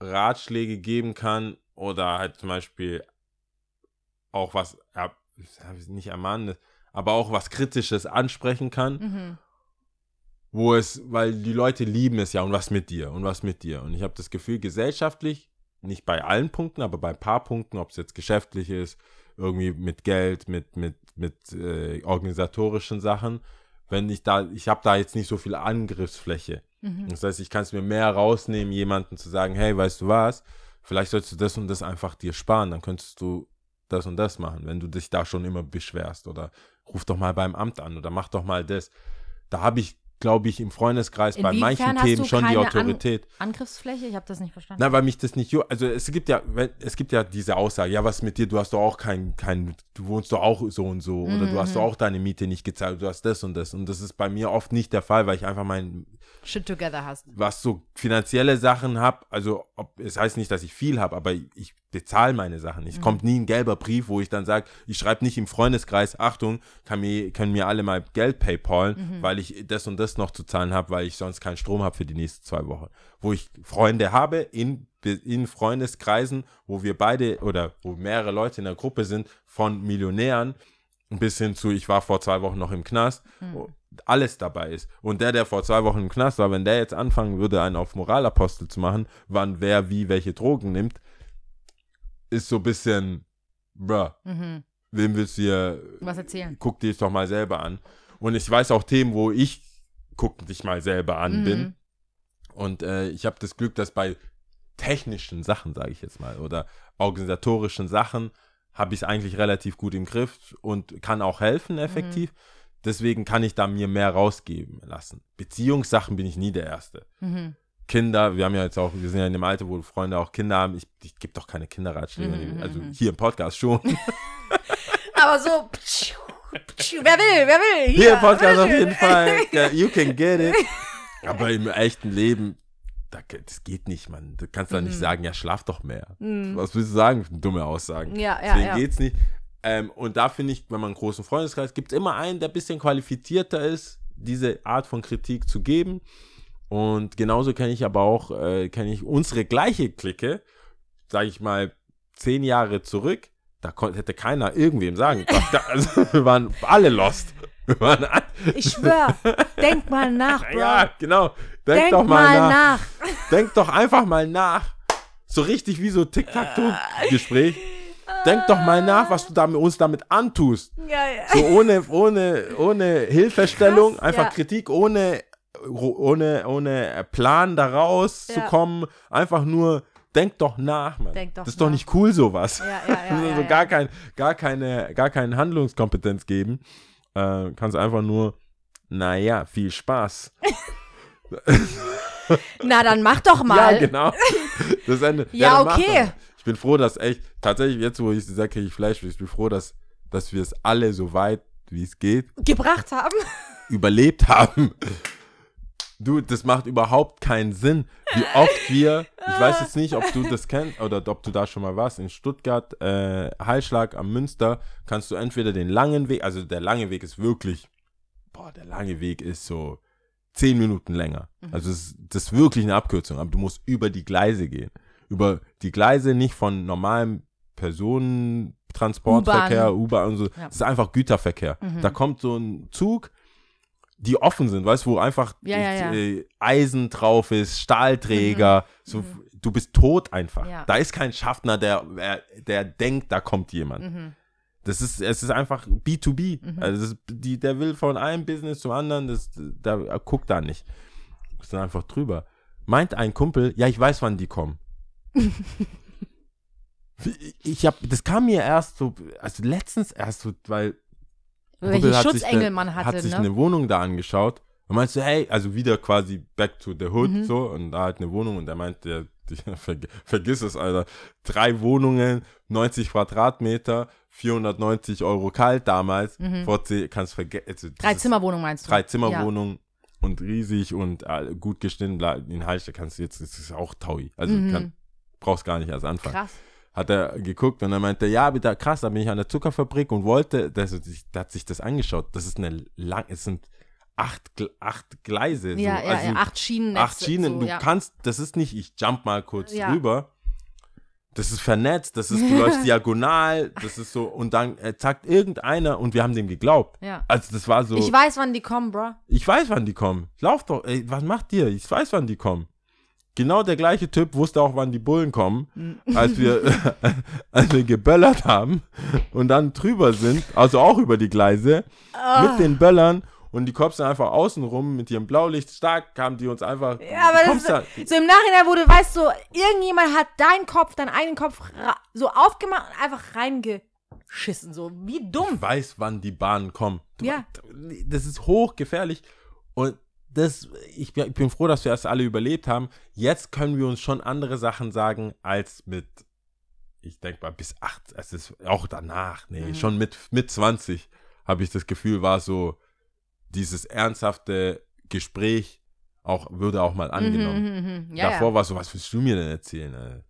Ratschläge geben kann oder halt zum Beispiel auch was, ja, nicht ermahnendes, aber auch was Kritisches ansprechen kann. Mhm. Wo es, weil die Leute lieben es ja und was mit dir und was mit dir. Und ich habe das Gefühl, gesellschaftlich, nicht bei allen Punkten, aber bei ein paar Punkten, ob es jetzt geschäftlich ist, irgendwie mit Geld, mit, mit, mit äh, organisatorischen Sachen, wenn ich da, ich habe da jetzt nicht so viel Angriffsfläche. Mhm. Das heißt, ich kann es mir mehr rausnehmen, jemandem zu sagen, hey, weißt du was, vielleicht sollst du das und das einfach dir sparen, dann könntest du das und das machen, wenn du dich da schon immer beschwerst oder ruf doch mal beim Amt an oder mach doch mal das. Da habe ich glaube ich, im Freundeskreis bei manchen Themen schon die Autorität. An- Angriffsfläche? Ich habe das nicht verstanden. Na, weil mich das nicht, also es gibt ja, es gibt ja diese Aussage, ja, was mit dir, du hast doch auch kein, kein du wohnst doch auch so und so oder mhm. du hast doch auch deine Miete nicht gezahlt, du hast das und das. Und das ist bei mir oft nicht der Fall, weil ich einfach mein Shit together hast. Was so finanzielle Sachen habe, also ob, es heißt nicht, dass ich viel habe, aber ich, ich bezahle meine Sachen. Es mhm. kommt nie ein gelber Brief, wo ich dann sage, ich schreibe nicht im Freundeskreis, Achtung, kann mir, können mir alle mal Geld paypalen, mhm. weil ich das und das noch zu zahlen habe, weil ich sonst keinen Strom habe für die nächsten zwei Wochen. Wo ich Freunde habe in, in Freundeskreisen, wo wir beide oder wo mehrere Leute in der Gruppe sind, von Millionären bis hin zu, ich war vor zwei Wochen noch im Knast, mhm. alles dabei ist. Und der, der vor zwei Wochen im Knast war, wenn der jetzt anfangen würde, einen auf Moralapostel zu machen, wann wer wie welche Drogen nimmt, ist so ein bisschen, bruh, mhm. wem willst du hier was erzählen? Guck dir es doch mal selber an. Und ich weiß auch Themen, wo ich guck dich mal selber an mhm. bin. Und äh, ich habe das Glück, dass bei technischen Sachen, sage ich jetzt mal, oder organisatorischen Sachen, habe ich es eigentlich relativ gut im Griff und kann auch helfen effektiv. Mhm. Deswegen kann ich da mir mehr rausgeben lassen. Beziehungssachen bin ich nie der Erste. Mhm. Kinder, wir haben ja jetzt auch, wir sind ja in dem Alter, wo Freunde auch Kinder haben. Ich, ich gebe doch keine Kinderratschläge. Mhm. Also hier im Podcast schon. Aber so... Wer will, wer will? Hier, hier im Podcast auf jeden Fall. Yeah, you can get it. Aber im echten Leben, da, das geht nicht, man. Du kannst da nicht mm. sagen, ja, schlaf doch mehr. Mm. Was willst du sagen? Dumme Aussagen. Ja, ja, Deswegen ja. geht's nicht. Ähm, und da finde ich, wenn man einen großen Freundeskreis, gibt es immer einen, der ein bisschen qualifizierter ist, diese Art von Kritik zu geben. Und genauso kenne ich aber auch, äh, kenne ich unsere gleiche Clique, sage ich mal, zehn Jahre zurück. Da kon- hätte keiner irgendwem sagen. Da, also, wir waren alle lost. Wir waren an- ich schwöre, denk mal nach, Bro. Ja, genau. Denk, denk doch mal, mal nach. nach. Denk doch einfach mal nach. So richtig wie so Tic-Tac-Toe-Gespräch. Denk doch mal nach, was du da mit uns damit antust. Ja, ja. So ohne, ohne, ohne Hilfestellung, krass, einfach ja. Kritik, ohne, ohne, ohne Plan da rauszukommen. Ja. Einfach nur... Denk doch nach, Mann. Denk doch das ist nach. Doch nicht cool, sowas. Ja, ja, ja, also ja, ja. Gar, kein, gar keine gar keine Handlungskompetenz geben. Äh, kannst einfach nur, naja, viel Spaß. Na, dann mach doch mal. Ja, genau. Das Ende. Ja, ja okay. Ich bin froh, dass echt, tatsächlich jetzt, wo ich sage, kriege ich Fleisch, ich bin froh, dass, dass wir es alle so weit, wie es geht, gebracht haben. Überlebt haben. Du, das macht überhaupt keinen Sinn, wie oft wir, ich weiß jetzt nicht, ob du das kennst oder ob du da schon mal warst, in Stuttgart, äh, Heilschlag am Münster, kannst du entweder den langen Weg, also der lange Weg ist wirklich, boah, der lange Weg ist so zehn Minuten länger. Also das, das ist wirklich eine Abkürzung, aber du musst über die Gleise gehen. Über die Gleise, nicht von normalem Personentransportverkehr, U-Bahn, U-Bahn und so, ja. Das ist einfach Güterverkehr. Mhm. Da kommt so ein Zug, die offen sind, weißt du, wo einfach ja, ja, ja. Eisen drauf ist, Stahlträger, mhm. so, du bist tot einfach. Ja. Da ist kein Schaffner, der, der denkt, da kommt jemand. Mhm. Das ist, es ist einfach B to B. Mhm. Also das ist, die, der will von einem Business zum anderen, das, da guckt da nicht. Ist dann einfach drüber. Meint ein Kumpel, ja, ich weiß, wann die kommen. ich hab, das kam mir erst so, also letztens erst so, weil welchen Schutzengel man hatte, hat sich ne? eine Wohnung da angeschaut und meinst du, hey, also wieder quasi back to the hood, mhm. so, und da halt eine Wohnung und der meint, der, der, verg- vergiss es, Alter, drei Wohnungen, neunzig Quadratmeter, vierhundertneunzig Euro kalt damals, mhm. vierzig, kannst vergessen. Also, drei Zimmerwohnung meinst du? Drei Zimmerwohnung ja. und riesig und äh, gut geschnitten, in Hallstatt kannst du jetzt, das ist auch taui, also mhm. kann, brauchst gar nicht erst anfangen. Krass. Hat er geguckt und dann meinte er, ja, bitte, krass, da bin ich an der Zuckerfabrik und wollte, das, da hat sich das angeschaut. Das ist eine lang, es sind acht, acht Gleise. Ja, so. ja, also ja, acht Schienen. Acht Schienen, so, du ja. kannst, das ist nicht, ich jump mal kurz ja. drüber. Das ist vernetzt, das ist, du läufst diagonal, das ist so, und dann äh, zackt irgendeiner und wir haben dem geglaubt. Ja. Also das war so. Ich weiß, wann die kommen, bro. Ich weiß, wann die kommen. Lauf doch, ey, was macht ihr? Ich weiß, wann die kommen. Genau der gleiche Typ wusste auch, wann die Bullen kommen, als wir, als wir geböllert haben und dann drüber sind, also auch über die Gleise, oh. mit den Böllern und die Cops sind einfach außenrum mit ihrem Blaulicht stark, kamen die uns einfach... Ja, aber das ist, da, so im Nachhinein, wo du weißt, so irgendjemand hat deinen Kopf, deinen eigenen Kopf ra- so aufgemacht und einfach reingeschissen, so wie dumm. Ich weiß, wann die Bahnen kommen. Ja. Das ist hochgefährlich und das, ich bin, ich bin froh, dass wir das alle überlebt haben. Jetzt können wir uns schon andere Sachen sagen, als mit, ich denke mal, bis acht, es ist auch danach, nee, mhm. schon mit, mit zwanzig habe ich das Gefühl, war so dieses ernsthafte Gespräch auch, würde auch mal angenommen. Mhm, ja, Davor ja. war so, was willst du mir denn erzählen? Alter?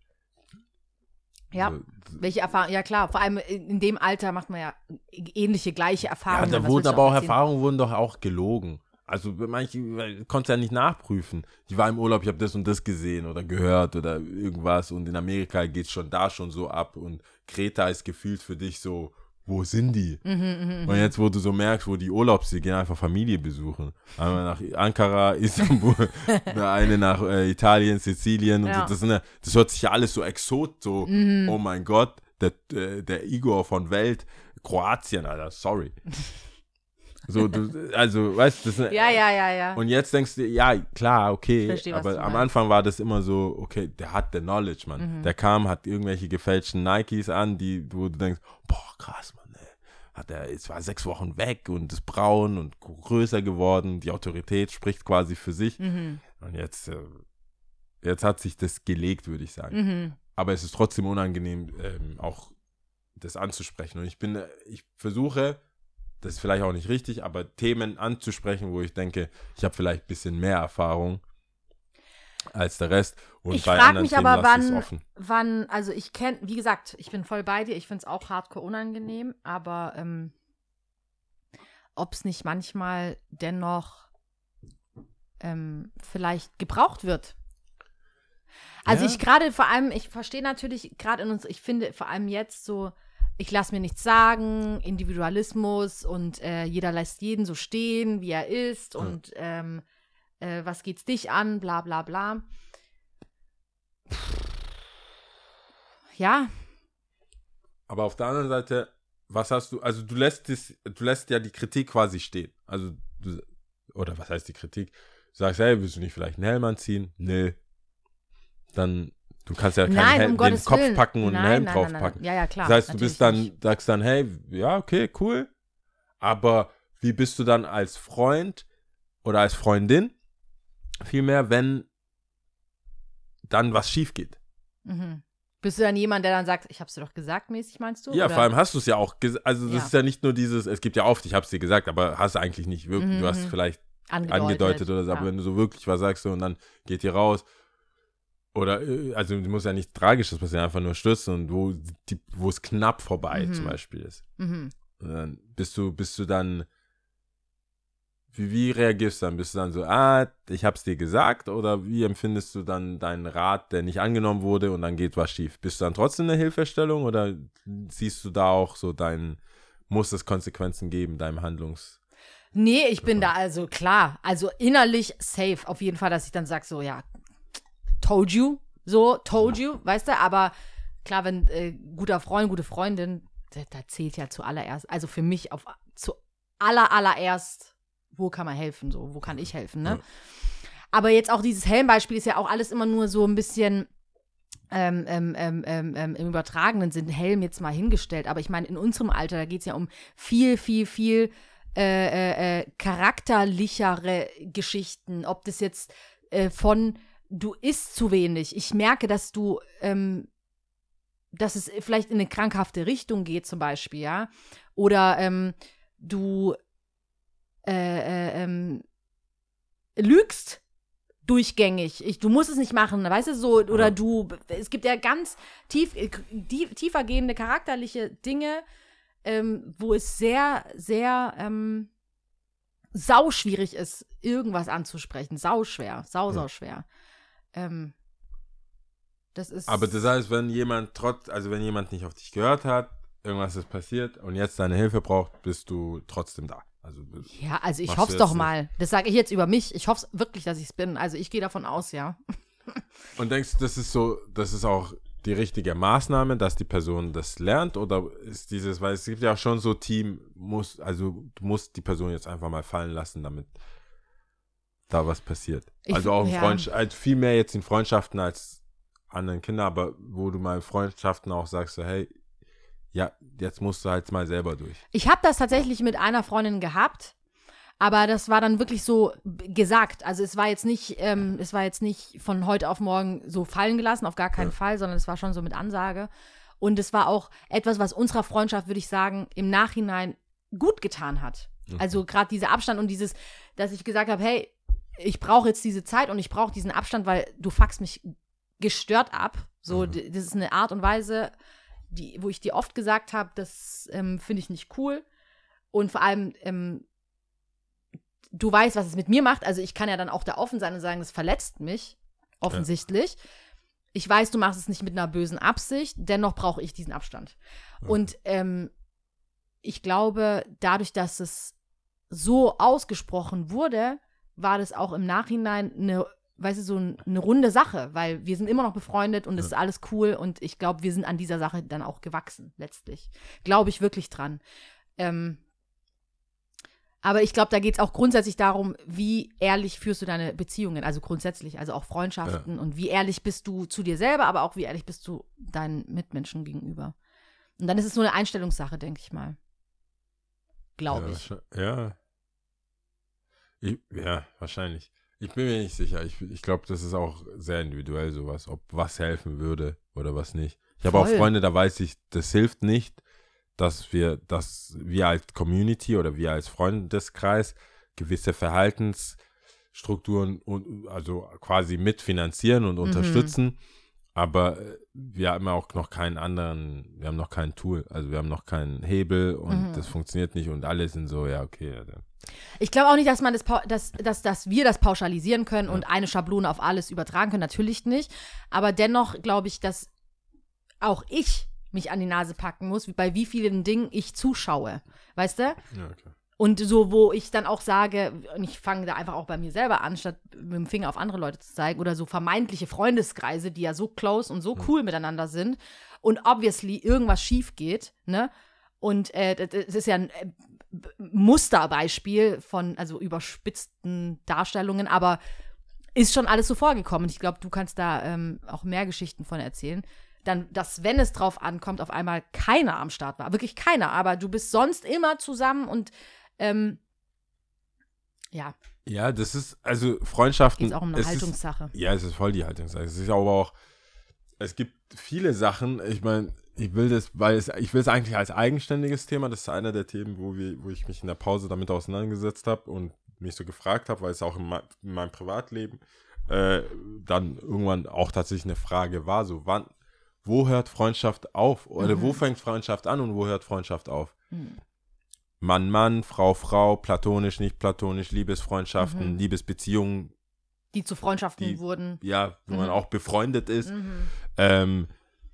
Ja, also, welche Erfahrungen, ja klar, vor allem in dem Alter macht man ja ähnliche, gleiche Erfahrungen. Ja, da wurden aber auch Erfahrungen wurden doch auch gelogen. Also manche konnte ja nicht nachprüfen. Ich war im Urlaub, ich habe das und das gesehen oder gehört oder irgendwas und in Amerika geht es schon da schon so ab und Kreta ist gefühlt für dich so, wo sind die? Mhm, und jetzt, wo du so merkst, wo die Urlaubs, die gehen einfach Familie besuchen. Einmal nach Ankara, Istanbul, eine nach äh, Italien, Sizilien. Ja. Und das, das, das hört sich ja alles so exot, so, mhm. oh mein Gott, der, der Igor von Welt, Kroatien, Alter, sorry. So, du, also, weißt du, das sind, ja, ja, ja, ja. Und jetzt denkst du, ja, klar, okay, verstehe, aber am Anfang war das immer so, okay, der hat the knowledge, Mann. Mhm. Der kam, hat irgendwelche gefälschten Nikes an, die, wo du denkst, boah, krass, Mann, ey. Hat er, jetzt war sechs Wochen weg und ist braun und größer geworden, die Autorität spricht quasi für sich. Mhm. Und jetzt, jetzt hat sich das gelegt, würde ich sagen. Mhm. Aber es ist trotzdem unangenehm, ähm, auch das anzusprechen. Und ich bin, ich versuche, das ist vielleicht auch nicht richtig, aber Themen anzusprechen, wo ich denke, ich habe vielleicht ein bisschen mehr Erfahrung als der Rest. Und ich frage mich Themen aber, wann, wann, also ich kenne, wie gesagt, ich bin voll bei dir, ich finde es auch hardcore unangenehm, aber ähm, ob es nicht manchmal dennoch ähm, vielleicht gebraucht wird. Also ja. ich gerade vor allem, ich verstehe natürlich gerade in uns, ich finde vor allem jetzt so, ich lasse mir nichts sagen, Individualismus und äh, jeder lässt jeden so stehen, wie er ist und ähm, äh, was geht's dich an, bla bla bla. Ja. Aber auf der anderen Seite, was hast du, also du lässt, das, du lässt ja die Kritik quasi stehen. Also, du, oder was heißt die Kritik? Du sagst, hey, willst du nicht vielleicht einen Helm anziehen? Nee. Dann Du kannst ja keinen nein, Helm, um den Gottes Kopf Willen. Packen und nein, einen Helm nein, draufpacken. Nein, nein. Ja, ja, klar. Das heißt, du bist dann, nicht. sagst dann, hey, ja, okay, cool. Aber wie bist du dann als Freund oder als Freundin vielmehr, wenn dann was schief geht? Mhm. Bist du dann jemand, der dann sagt, ich hab's dir doch gesagt, mäßig meinst du? Ja, oder? Vor allem hast du es ja auch gesagt. Also das ja. ist ja nicht nur dieses, es gibt ja oft, ich hab's dir gesagt, aber hast eigentlich nicht wirklich, mhm, du hast vielleicht angedeutet, angedeutet oder so, ja. aber wenn du so wirklich was sagst und dann geht hier raus. Oder, also muss ja nicht Tragisches passieren, einfach nur stürzen und wo die, wo es knapp vorbei mhm. zum Beispiel ist. Mhm. Und dann bist du, bist du dann, wie, wie reagierst du dann? Bist du dann so, ah, ich hab's dir gesagt? Oder wie empfindest du dann deinen Rat, der nicht angenommen wurde und dann geht was schief? Bist du dann trotzdem eine Hilfestellung oder siehst du da auch so deinen, muss es Konsequenzen geben, deinem Handlungs... Nee, ich bin da also klar, also innerlich safe, auf jeden Fall, dass ich dann sag so, ja, told you, so, told you, weißt du, aber klar, wenn äh, guter Freund, gute Freundin, da, da zählt ja zuallererst, also für mich auf zu aller, allererst, wo kann man helfen, so, wo kann ich helfen, ne? Ja. Aber jetzt auch dieses Helmbeispiel ist ja auch alles immer nur so ein bisschen ähm, ähm, ähm, ähm, im übertragenen Sinn, Helm jetzt mal hingestellt, aber ich meine, in unserem Alter, da geht es ja um viel, viel, viel äh, äh, charakterlichere Geschichten, ob das jetzt äh, von du isst zu wenig. Ich merke, dass du, ähm, dass es vielleicht in eine krankhafte Richtung geht, zum Beispiel, ja. Oder ähm, du äh, äh, ähm, lügst durchgängig. Ich, du musst es nicht machen, weißt du, so. Oder du, es gibt ja ganz tief, die, tiefergehende charakterliche Dinge, ähm, wo es sehr, sehr, ähm, sau schwierig ist, irgendwas anzusprechen. Sau schwer, sau, sau schwer. Ähm, das ist aber das heißt, wenn jemand trotz, also wenn jemand nicht auf dich gehört hat, irgendwas ist passiert und jetzt deine Hilfe braucht, bist du trotzdem da. Also, ja, also ich hoffe es doch mal. Das sage ich jetzt über mich. Ich hoffe wirklich, dass ich es bin. Also ich gehe davon aus, ja. Und denkst du, das ist so, das ist auch die richtige Maßnahme, dass die Person das lernt? Oder ist dieses, weil es gibt ja schon so Team, muss, also du musst die Person jetzt einfach mal fallen lassen, damit da was passiert. Ich, also auch in ja. Freundschaften, also viel mehr jetzt in Freundschaften als anderen Kindern, aber wo du mal in Freundschaften auch sagst, so, hey, ja, jetzt musst du halt mal selber durch. Ich habe das tatsächlich mit einer Freundin gehabt, Aber das war dann wirklich so gesagt. Also es war jetzt nicht, ähm, es war jetzt nicht von heute auf morgen so fallen gelassen, auf gar keinen ja. Fall, sondern es war schon so mit Ansage. Und es war auch etwas, was unserer Freundschaft, würde ich sagen, im Nachhinein gut getan hat. Mhm. Also gerade dieser Abstand und dieses, dass ich gesagt habe, hey, ich brauche jetzt diese Zeit und ich brauche diesen Abstand, weil du fuckst mich gestört ab. So, mhm. d- das ist eine Art und Weise, die, wo ich dir oft gesagt habe, das ähm, finde ich nicht cool. Und vor allem, ähm, du weißt, was es mit mir macht. Also ich kann ja dann auch da offen sein und sagen, das verletzt mich, offensichtlich. Ja. Ich weiß, du machst es nicht mit einer bösen Absicht, dennoch brauche ich diesen Abstand. Mhm. Und ähm, ich glaube, dadurch, dass es so ausgesprochen wurde, war das auch im Nachhinein eine, weißt du, so eine runde Sache, weil wir sind immer noch befreundet und es ja. ist alles cool und ich glaube, wir sind an dieser Sache dann auch gewachsen, letztlich. Glaube ich wirklich dran. Ähm, aber ich glaube, da geht es auch grundsätzlich darum, wie ehrlich führst du deine Beziehungen, also grundsätzlich, also auch Freundschaften ja. und wie ehrlich bist du zu dir selber, aber auch wie ehrlich bist du deinen Mitmenschen gegenüber. Und dann ist es nur eine Einstellungssache, denke ich mal. Glaube ja, ich. Ja. Ich, ja, wahrscheinlich. Ich bin mir nicht sicher. Ich, ich glaube, das ist auch sehr individuell sowas, ob was helfen würde oder was nicht. Ich habe auch Freunde, da weiß ich, das hilft nicht, dass wir, dass wir als Community oder wir als Freundeskreis gewisse Verhaltensstrukturen und also quasi mitfinanzieren und unterstützen. Mhm. Aber wir haben auch noch keinen anderen, wir haben noch kein Tool, also wir haben noch keinen Hebel und mhm. das funktioniert nicht und alle sind so, ja, okay, ja, dann. Ich glaube auch nicht, dass man das, dass, dass, dass wir das pauschalisieren können ja. und eine Schablone auf alles übertragen können, natürlich nicht. Aber dennoch glaube ich, dass auch ich mich an die Nase packen muss, bei wie vielen Dingen ich zuschaue, weißt du? Ja, okay. Und so, wo ich dann auch sage, und ich fange da einfach auch bei mir selber an, statt mit dem Finger auf andere Leute zu zeigen, oder so vermeintliche Freundeskreise, die ja so close und so cool mhm. miteinander sind und obviously irgendwas schief geht, ne? Und äh, das ist ja ein Musterbeispiel von, also überspitzten Darstellungen, aber ist schon alles so vorgekommen. Ich glaube, du kannst da ähm, auch mehr Geschichten von erzählen. Dann, dass, wenn es drauf ankommt, auf einmal keiner am Start war. Wirklich keiner, aber du bist sonst immer zusammen und ähm, ja. Ja, das ist, also Freundschaften. Es ist auch um eine Haltungssache. Ist, ja, es ist voll die Haltungssache. Es ist aber auch, es gibt viele Sachen, ich meine, ich will das, weil es, ich will es eigentlich als eigenständiges Thema, das ist einer der Themen, wo wir, wo ich mich in der Pause damit auseinandergesetzt habe und mich so gefragt habe, weil es auch in, mein, in meinem Privatleben äh, dann irgendwann auch tatsächlich eine Frage war, so wann, wo hört Freundschaft auf? Oder mhm. wo fängt Freundschaft an und wo hört Freundschaft auf? Mhm. Mann, Mann, Frau, Frau, platonisch, nicht platonisch, Liebesfreundschaften, mhm. Liebesbeziehungen. Die zu Freundschaften die, wurden. Ja, wo mhm. man auch befreundet ist. Mhm. Ähm,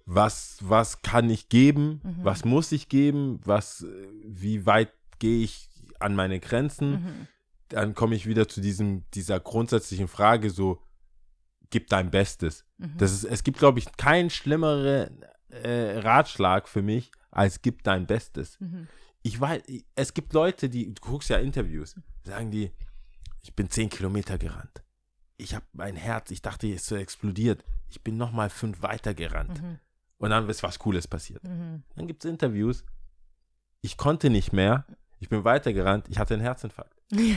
was, was kann ich geben? Mhm. Was muss ich geben? Was, wie weit gehe ich an meine Grenzen? Mhm. Dann komme ich wieder zu diesem, dieser grundsätzlichen Frage so, gib dein Bestes. Mhm. Das ist, es gibt, glaube ich, keinen schlimmeren äh, Ratschlag für mich, als gib dein Bestes. Mhm. Ich weiß, es gibt Leute, die, du guckst ja Interviews, sagen die, ich bin zehn Kilometer gerannt. Ich habe mein Herz, ich dachte, es ist so explodiert. Ich bin nochmal fünf weiter gerannt. Mhm. Und dann ist was Cooles passiert. Mhm. Dann gibt es Interviews. Ich konnte nicht mehr. Ich bin weitergerannt. Ich hatte einen Herzinfarkt. Ja.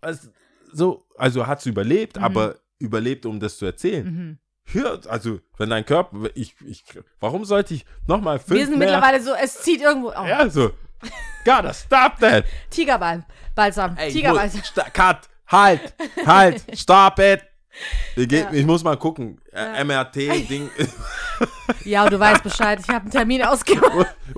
Also, so, also hat es überlebt, mhm. aber überlebt, um das zu erzählen. Mhm. Hört, also, wenn dein Körper, ich, ich, warum sollte ich nochmal fünf Wir sind mehr, mittlerweile so, es zieht irgendwo auf. Oh. Ja, so, gotta stop that. Tigerbalsam, Balsam, Ey, Tigerbalsam. Muss, st- cut, halt, halt, stop it. Ich, ja. ich muss mal gucken, ja. M R T-Ding. Ja, du weißt Bescheid, ich habe einen Termin ausgemacht. Ich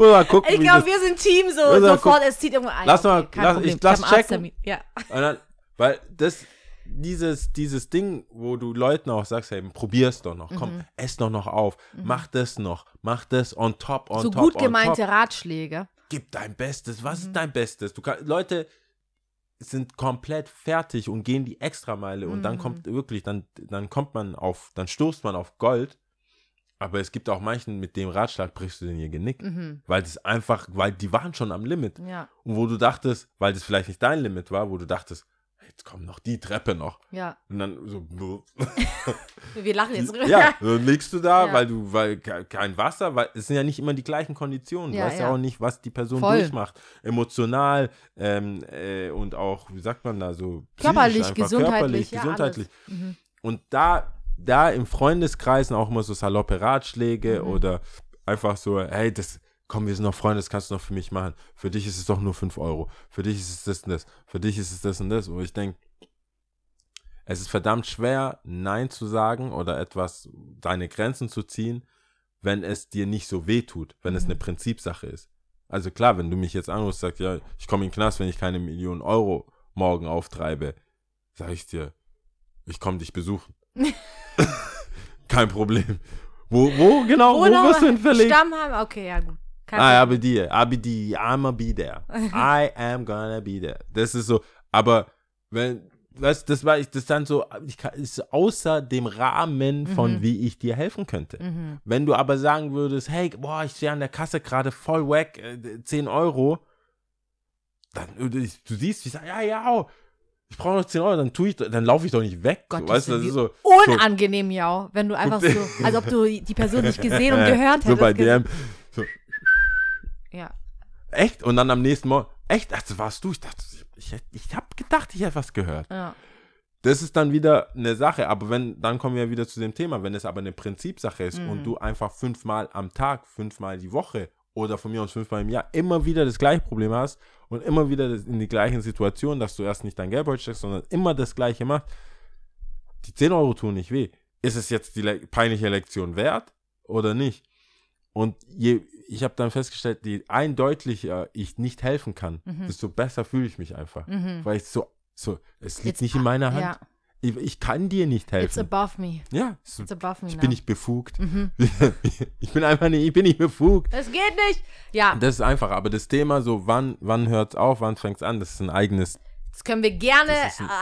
glaube, wir sind Team, so sofort, es zieht irgendwo ein. Lass mal, okay, lass, ich lass checken. Ja. Und dann, weil das Dieses, dieses Ding, wo du Leuten auch sagst, hey, probier's doch noch, komm, mhm. ess doch noch auf, mhm. mach das noch, mach das on top, on so top, on top. So gut gemeinte Ratschläge. Gib dein Bestes, was mhm. ist dein Bestes? Du kann, Leute sind komplett fertig und gehen die Extrameile mhm. und dann kommt wirklich, dann, dann kommt man auf, dann stoßt man auf Gold, aber es gibt auch manchen, mit dem Ratschlag brichst du den ihr Genick, mhm. weil das einfach, weil die waren schon am Limit. Ja. Und wo du dachtest, weil das vielleicht nicht dein Limit war, wo du dachtest, jetzt kommt noch die Treppe noch. Ja. Und dann so. Wir lachen jetzt rüber. Ja, dann liegst du da, ja. weil du, weil kein Wasser, weil es sind ja nicht immer die gleichen Konditionen. Du ja, weißt ja auch nicht, was die Person Voll. durchmacht. Emotional ähm, äh, und auch, wie sagt man da, so körperlich, gesundheitlich. Körperlich, ja, gesundheitlich. Mhm. Und da, da im Freundeskreis auch immer so saloppe Ratschläge mhm. oder einfach so, hey, das. Komm, wir sind noch Freunde, das kannst du noch für mich machen. Für dich ist es doch nur fünf Euro. Für dich ist es das und das. Für dich ist es das und das. Wo ich denke, es ist verdammt schwer, Nein zu sagen oder etwas, deine Grenzen zu ziehen, wenn es dir nicht so weh tut, wenn mhm. es eine Prinzipsache ist. Also klar, wenn du mich jetzt anrufst und sagst, ja, ich komme in den Knast, wenn ich keine Millionen Euro morgen auftreibe, sage ich dir, ich komme dich besuchen. Kein Problem. Wo, wo genau, wo, wo wirst du hin verlegt? Stamm haben, okay, ja gut. Kann I will be there. I'll be there. I'ma be there. I am gonna be there. Das ist so, aber wenn, weißt, das war ich, das dann so, ich kann, ist außer dem Rahmen von, mhm. wie ich dir helfen könnte. Mhm. Wenn du aber sagen würdest, hey, boah, ich stehe an der Kasse gerade voll wack, äh, zehn Euro, dann, du siehst, ich sage, ja, ja, oh, ich brauche noch zehn Euro, dann tue ich, dann laufe ich doch nicht weg. Gott, so, weißt, das ist so unangenehm, ja, wenn du einfach so, als ob du die Person nicht gesehen und gehört hättest. So bei D M. So. Ja. Echt? Und dann am nächsten Morgen, echt? Ach, das warst du? Ich dachte, ich, ich, ich habe gedacht, ich hätte was gehört. Ja. Das ist dann wieder eine Sache, aber wenn, dann kommen wir wieder zu dem Thema, wenn es aber eine Prinzipsache ist mhm. und du einfach fünfmal am Tag, fünfmal die Woche oder von mir aus fünfmal im Jahr immer wieder das gleiche Problem hast und immer wieder das, in die gleichen Situationen, dass du erst nicht dein Geldbeutel steckst, sondern immer das Gleiche machst, die zehn Euro tun nicht weh. Ist es jetzt die le- peinliche Lektion wert oder nicht? Und je ich habe dann festgestellt, je eindeutiger ich nicht helfen kann, mhm. desto besser fühle ich mich einfach. Mhm. Weil ich so, so es liegt It's nicht in meiner Hand. Yeah. Ich, ich kann dir nicht helfen. It's above me. Ja, so, It's above me ich now. bin nicht befugt. Mhm. Ich bin einfach nicht, ich bin nicht befugt. Das geht nicht. Ja. Das ist einfach, aber das Thema so, wann, wann hört es auf, wann fängt es an, das ist ein eigenes. Das können wir gerne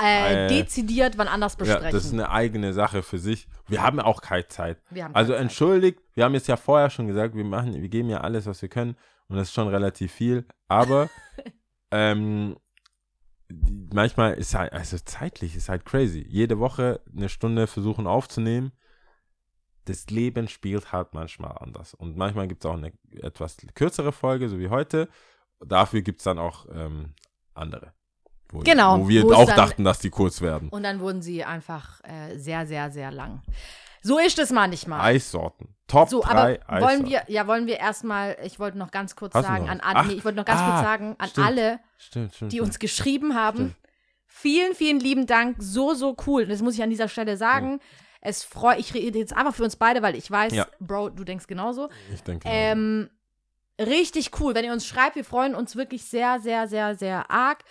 ein, äh, dezidiert wann anders besprechen. Ja, das ist eine eigene Sache für sich. Wir haben auch keine Zeit. Wir haben keine also entschuldigt, Zeit. Wir haben jetzt ja vorher schon gesagt, wir machen, wir geben ja alles, was wir können. Und das ist schon relativ viel. Aber ähm, manchmal ist halt, also zeitlich ist halt crazy. Jede Woche eine Stunde versuchen aufzunehmen. Das Leben spielt halt manchmal anders. Und manchmal gibt es auch eine etwas kürzere Folge, so wie heute. Dafür gibt es dann auch ähm, andere. Wo, genau, wo wir wo auch dann, dachten, dass die kurz werden. Und dann wurden sie einfach äh, sehr, sehr, sehr lang. So ist es mal nicht mal. Eissorten. Top so, drei aber Eissorten. Wollen wir, ja, wollen wir erstmal, ich wollte noch ganz kurz Hast sagen, an, Ach, nee, ich wollte noch ganz ah, kurz sagen, an stimmt, alle, stimmt, stimmt, die stimmt. uns geschrieben haben, stimmt. vielen, vielen lieben Dank, so, so cool. Und das muss ich an dieser Stelle sagen. Ja. Es freut, ich rede jetzt einfach für uns beide, weil ich weiß, ja. Bro, du denkst genauso. Ich denke genauso. Ähm, richtig cool, wenn ihr uns schreibt, wir freuen uns wirklich sehr, sehr, sehr, sehr arg.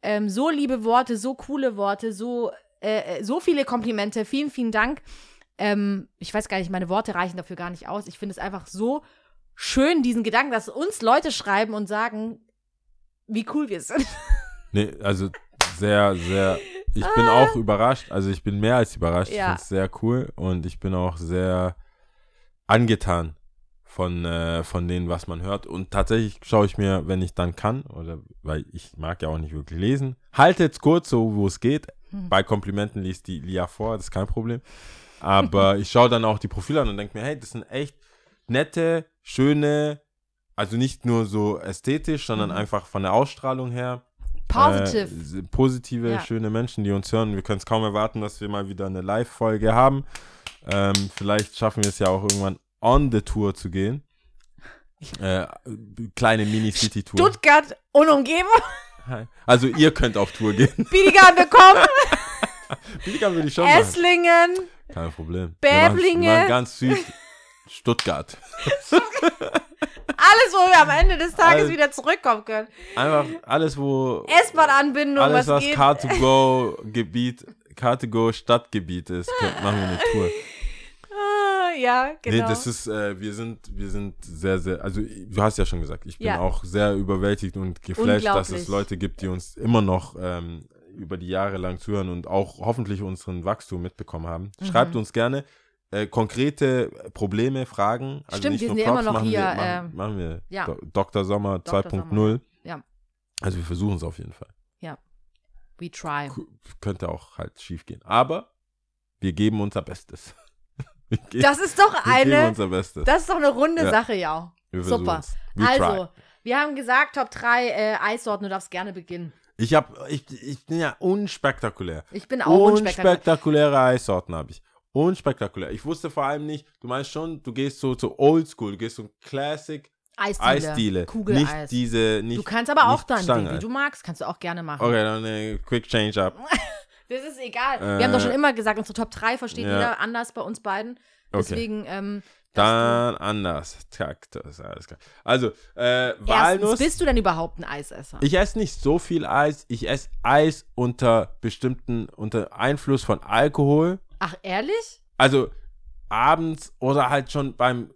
Ähm, so liebe Worte, so coole Worte, so, äh, so viele Komplimente. Vielen, vielen Dank. Ähm, ich weiß gar nicht, meine Worte reichen dafür gar nicht aus. Ich finde es einfach so schön, diesen Gedanken, dass uns Leute schreiben und sagen, wie cool wir sind. Nee, also sehr, sehr, ich bin ah. auch überrascht. Also ich bin mehr als überrascht. Ja. Ich finde es sehr cool und ich bin auch sehr angetan von äh, von denen, was man hört. Und tatsächlich schaue ich mir, wenn ich dann kann, oder weil ich mag ja auch nicht wirklich lesen, halte jetzt kurz so, wo es geht. Hm. Bei Komplimenten liest die Lia vor, das ist kein Problem. Aber ich schaue dann auch die Profile an und denke mir, hey, das sind echt nette, schöne, also nicht nur so ästhetisch, sondern mhm. einfach von der Ausstrahlung her. Positive. Äh, positive, ja. schöne Menschen, die uns hören. Wir können es kaum erwarten, dass wir mal wieder eine Live-Folge haben. Ähm, vielleicht schaffen wir es ja auch irgendwann on the Tour zu gehen. Äh, kleine Mini-City-Tour. Stuttgart und Umgebung. Also ihr könnt auf Tour gehen. Bietigheim, wir kommen. Bietigheim würde ich schon machen. Esslingen. Kein Problem. Bäblinge. Wir machen ganz süß. Stuttgart. Stuttgart. Alles, wo wir am Ende des Tages alles, wieder zurückkommen können. Einfach alles, wo S-Bahn-Anbindung, alles, was geht. Alles, was Car to Go Gebiet, Car to Go Stadtgebiet ist, könnt, machen wir eine Tour. Ja, genau. Nee, das ist, äh, wir sind, wir sind sehr, sehr, also du hast ja schon gesagt, ich bin ja. auch sehr überwältigt und geflasht, dass es Leute gibt, die uns immer noch ähm, über die Jahre lang zuhören und auch hoffentlich unseren Wachstum mitbekommen haben. Mhm. Schreibt uns gerne äh, konkrete Probleme, Fragen. Also stimmt, nicht wir nur sind Props, immer noch machen hier. Wir, äh, machen, machen wir ja. Do- Doktor Sommer Doktor zwei Punkt null. Sommer. Ja. Also wir versuchen es auf jeden Fall. Ja. We try. Könnte auch halt schief gehen. Aber wir geben unser Bestes. Geben, das ist doch eine, das ist doch eine runde ja. Sache, ja. Wir Super. We also, try. Wir haben gesagt, Top drei äh, Eissorten, du darfst gerne beginnen. Ich hab, ich, ich bin ja unspektakulär. Ich bin auch unspektakulär. Unspektakuläre Eissorten habe ich. Unspektakulär. Ich wusste vor allem nicht, du meinst schon, du gehst so zu so Oldschool, du gehst so Classic Eisdiele. Eisdiele. Kugeleis. Nicht diese, nicht, du kannst aber auch dann, Stange. Wie du magst, kannst du auch gerne machen. Okay, dann äh, Quick Change Up. Das ist egal. Wir äh, haben doch schon immer gesagt, unsere Top drei versteht ja. jeder anders bei uns beiden. Deswegen, okay. ähm, dann anders. Das alles klar. Also, äh, Erstens, Walnuss. Bist du denn überhaupt ein Eisesser? Ich esse nicht so viel Eis. Ich esse Eis unter bestimmten, unter Einfluss von Alkohol. Ach, ehrlich? Also, abends oder halt schon beim,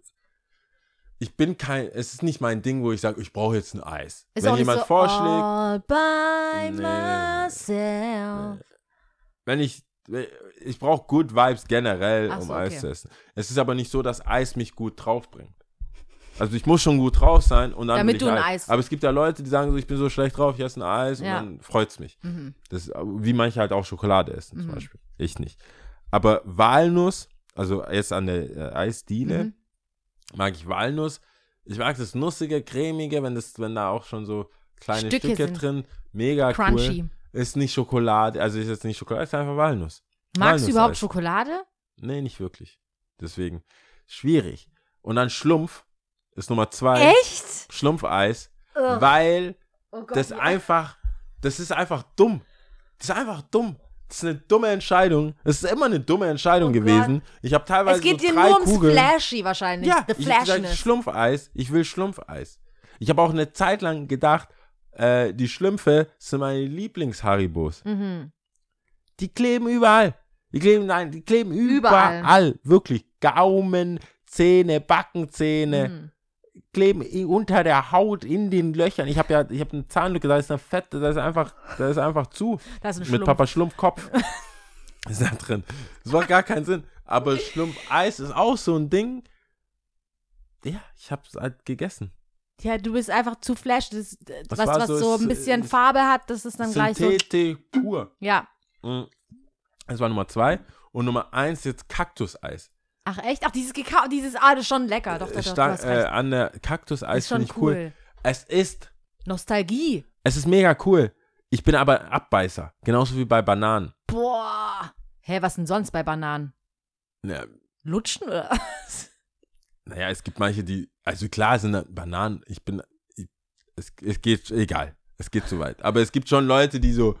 ich bin kein, es ist nicht mein Ding, wo ich sage, ich brauche jetzt ein Eis. Ist Wenn jemand so vorschlägt. All by nee, myself. Nee. Wenn ich, ich brauche Good Vibes generell, so, um Eis okay. zu essen. Es ist aber nicht so, dass Eis mich gut drauf bringt. Also ich muss schon gut drauf sein und dann damit will ich du ein Eis. Eis. Aber es gibt ja Leute, die sagen so, ich bin so schlecht drauf, ich esse ein Eis ja. und dann freut's mich. Mhm. Das ist, wie manche halt auch Schokolade essen zum mhm. Beispiel. Ich nicht. Aber Walnuss, also jetzt an der äh, Eisdiele, mhm. mag ich Walnuss. Ich mag das nussige, cremige, wenn das, wenn da auch schon so kleine Stücke, Stücke drin, mega crunchy. Cool. Ist nicht Schokolade, also ist jetzt nicht Schokolade, ist einfach Walnuss. Magst du überhaupt Schokolade? Nee, nicht wirklich. Deswegen schwierig. Und dann Schlumpf ist Nummer zwei. Echt? Schlumpfeis, Ugh. weil oh Gott, das ja. einfach, das ist einfach dumm. Das ist einfach dumm. Das ist eine dumme Entscheidung. Es ist immer eine dumme Entscheidung oh gewesen. Gott. Ich habe teilweise so drei Kugeln. Es geht so dir nur ums Kugeln. Flashy wahrscheinlich. Ja, The ich gesagt, Schlumpfeis. Ich will Schlumpfeis. Ich habe auch eine Zeit lang gedacht, Äh, die Schlümpfe sind meine Lieblings-Haribos. Mhm. Die kleben überall. Die kleben, nein, die kleben überall. überall. Wirklich. Gaumen, Zähne, Backenzähne. Mhm. Kleben unter der Haut, in den Löchern. Ich habe ja, ich habe eine Zahnlücke, da ist eine fette, da ist einfach, da ist einfach zu. Das ist ein Mit Papa Schlumpfkopf. Ist da drin. Das macht gar keinen Sinn. Aber Schlumpfeis ist auch so ein Ding. Ja, ich hab's halt gegessen. Ja, du bist einfach zu flash. Das, das was was so, so ein bisschen Farbe hat, das ist dann gleich so. Synthetik pur. Ja. Das war Nummer zwei. Und Nummer eins jetzt Kaktuseis. Ach echt? Ach, dieses Gekau, dieses, ah, das ist schon lecker. Doch, das Sta- ist äh, An der Kaktuseis finde ich cool. cool. Es ist Nostalgie. Es ist mega cool. Ich bin aber Abbeißer. Genauso wie bei Bananen. Boah. Hä, was denn sonst bei Bananen? Ja. Lutschen oder was? Naja, es gibt manche, die, also klar sind Bananen, ich bin, ich, es, es geht, egal, es geht zu weit. Aber es gibt schon Leute, die so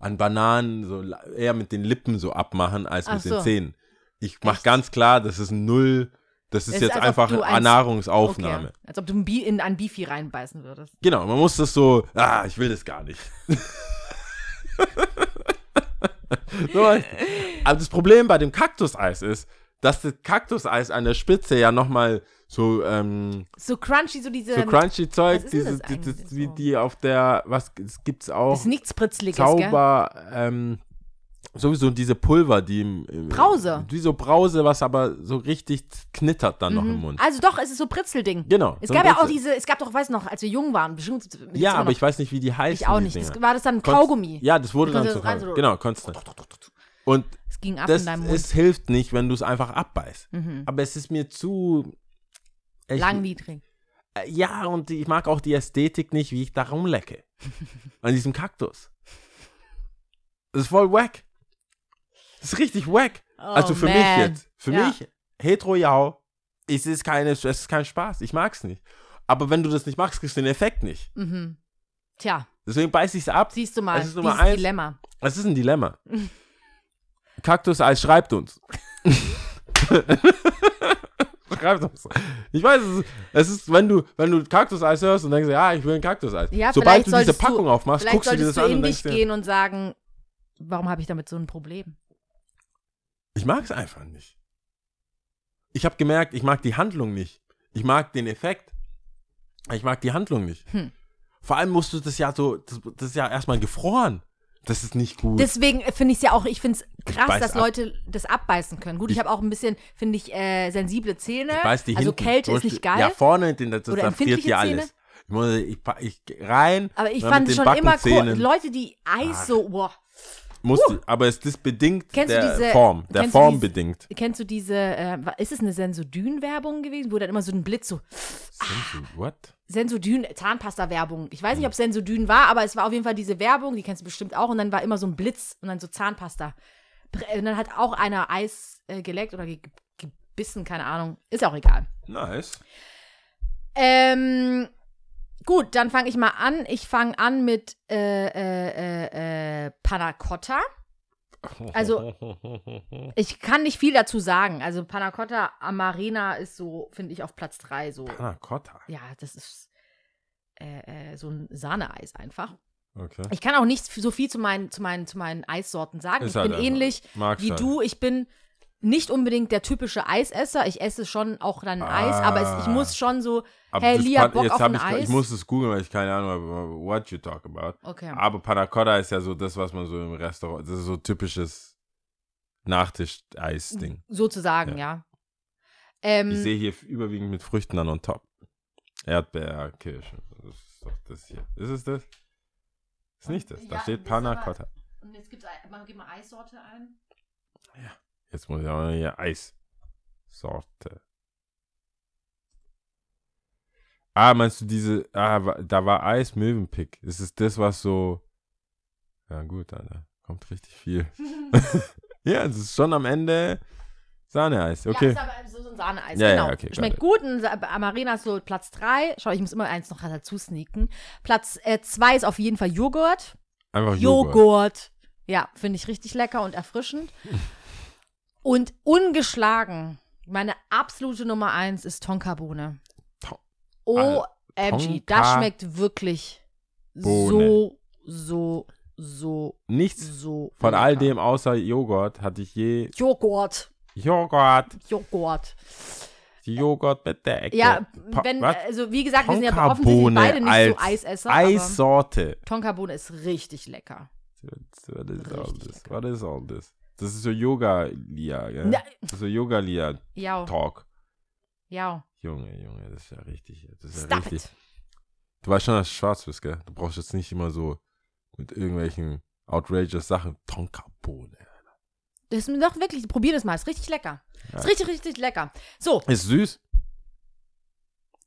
an Bananen so eher mit den Lippen so abmachen, als Ach mit so. den Zähnen. Ich mache ganz klar, das ist null, das ist, ist jetzt einfach eine ein, Nahrungsaufnahme. Okay. Als ob du in ein Beefy reinbeißen würdest. Genau, man muss das so, ah, ich will das gar nicht. So, aber das Problem bei dem Kaktuseis ist, dass das Kaktuseis an der Spitze ja nochmal so, ähm... So crunchy, so diese... So crunchy Zeug, diese, die, die, die, die auf der... Was, das gibt's auch... Das ist nichts Pritzliges, Zauber, gell? ähm... Sowieso diese Pulver, die im... im Brause. Wie so Brause, was aber so richtig knittert dann mhm. noch im Mund. Also doch, es ist so Pritzelding. Genau. Es so gab ja auch diese, es gab doch, weiß noch, als wir jung waren, bestimmt... Ja, aber noch, ich weiß nicht, wie die heißen. Ich auch nicht. Das, war das dann Kaugummi? Konst, ja, das wurde dann so... Also, genau, konstant. Und es ging ab das in deinem Mund. Es hilft nicht, wenn du es einfach abbeißt. Mhm. Aber es ist mir zu... Langwidrig. Ja, und ich mag auch die Ästhetik nicht, wie ich da rumlecke. An diesem Kaktus. Das ist voll wack. Das ist richtig wack. Oh, also für man. mich jetzt. Für ja. mich, hetero-Jau, es ist keine, es ist kein Spaß. Ich mag's nicht. Aber wenn du das nicht magst, kriegst du den Effekt nicht. Mhm. Tja. Deswegen beiß ich's ab. Siehst du mal, das ist Nummer dieses eins. Dilemma. Das ist ein Dilemma. Kaktuseis, schreibt uns. Schreibt uns. Ich weiß, es ist, es ist, wenn du, wenn du Kaktuseis hörst und denkst, ja, ich will ein Kaktuseis. Ja, sobald du diese Packung du, aufmachst, guckst du dir das an. Vielleicht solltest du in dich gehen und sagen, warum habe ich damit so ein Problem? Ich mag es einfach nicht. Ich habe gemerkt, ich mag die Handlung nicht. Ich mag den Effekt. Ich mag die Handlung nicht. Hm. Vor allem musst du das ja so, das, das ist ja erstmal gefroren. Das ist nicht gut. Deswegen finde ich es ja auch, ich finde es krass, dass ab. Leute das abbeißen können. Gut, ich, ich habe auch ein bisschen, finde ich, äh, sensible Zähne. Ich beiß die also hinten. Kälte ist nicht geil. Ja, vorne, den, das, das friert dir alles. Ich muss, ich, ich rein. Aber ich fand schon immer cool, Leute, die Eis Ach. so, boah. Muss uh. die, aber es ist bedingt kennst der diese, Form, der Form diese, bedingt. Kennst du diese, äh, ist es eine Sensodyne-Werbung gewesen, wo dann immer so ein Blitz so. Senso, ah, what? Sensodyne, Zahnpasta-Werbung. Ich weiß nicht, ob es Sensodyne war, aber es war auf jeden Fall diese Werbung, die kennst du bestimmt auch. Und dann war immer so ein Blitz und dann so Zahnpasta. Und dann hat auch einer Eis äh, geleckt oder ge- gebissen, keine Ahnung. Ist auch egal. Nice. Ähm, gut, dann fange ich mal an. Ich fange an mit äh, äh, äh, Panna Cotta. Also, ich kann nicht viel dazu sagen. Also, Panna Cotta Amarena ist so, finde ich, auf Platz drei so. Panna Cotta? Ja, das ist äh, äh, so ein Sahneeis einfach. Okay. Ich kann auch nicht so viel zu meinen, zu meinen, zu meinen Eissorten sagen. Ist ich halt bin ähnlich Mark wie sein. Du. Ich bin nicht unbedingt der typische Eisesser. Ich esse schon auch dann ah. Eis, aber es, ich muss schon so, aber hey, Lia, Pan- Bock jetzt auf ein ich, Eis. Ich muss es googeln, weil ich keine Ahnung habe, what you talk about. Okay. Aber Panna Cotta ist ja so das, was man so im Restaurant, das ist so typisches Nachtisch-Eis-Ding. Sozusagen, ja. ja. Ähm, ich sehe hier überwiegend mit Früchten dann on top. Erdbeer, Kirschen, das ist doch das hier. Ist es das? Ist nicht das, da ja, steht Panna Cotta. Und jetzt gibt's, man gibt mal Eissorte ein. Ja, jetzt muss ich auch mal hier Eissorte. Ah, meinst du diese, ah, da war Eis Mövenpick. Das ist das, was so, ja gut, Alter, kommt richtig viel. Ja, es ist schon am Ende Sahneeis, okay. Ja, ist aber so ein Sahneeis, ja, genau. Ja, okay, schmeckt gut, und Amarena ist so Platz drei. Schau, ich muss immer eins noch dazu sneaken. Platz zwei äh, ist auf jeden Fall Joghurt. Einfach Joghurt. Joghurt. Ja, finde ich richtig lecker und erfrischend. Und ungeschlagen, meine absolute Nummer eins ist Tonkabohne. To- O M G, das schmeckt wirklich so, so, so, Nichts so von lecker. All dem außer Joghurt hatte ich je... Joghurt. Joghurt. Joghurt. Die Joghurt mit der Ecke. Ja, wenn, also wie gesagt, wir sind ja offensichtlich beide nicht so Eisesser. Eissorte. Tonkabohne ist richtig lecker. What is all this? What is all this? Das ist so Yoga-Lia, gell? Ja. Das ist so Yoga-Lia-Talk. Ja. Junge, Junge, das ist ja richtig. Das ist ja richtig. Du weißt schon, dass du schwarz bist, gell? Du brauchst jetzt nicht immer so mit irgendwelchen outrageous Sachen. Tonkabohne. Das ist doch wirklich, probier das mal, ist richtig lecker. Ja. Ist richtig, richtig lecker. So. Ist süß.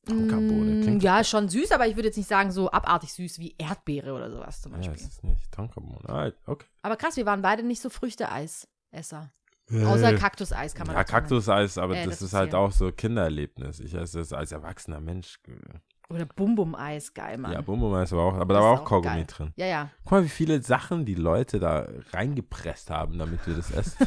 Tonkabohne. Ja, lecker. Schon süß, aber ich würde jetzt nicht sagen, so abartig süß wie Erdbeere oder sowas zum Beispiel. Ja, das ist nicht Tonkabohne. Okay. Aber krass, wir waren beide nicht so Früchteeisesser. Äh. Außer Kaktuseis kann man ja, Kaktuseis, aber äh, das, das ist halt auch so Kindererlebnis. Ich esse das als erwachsener Mensch. Oder Bum-Bum-Eis, geil, Mann. Ja, Bum-Bum-Eis war auch, aber das da war auch Kaugummi geil. Drin. Ja, ja. Guck mal, wie viele Sachen die Leute da reingepresst haben, damit wir das essen.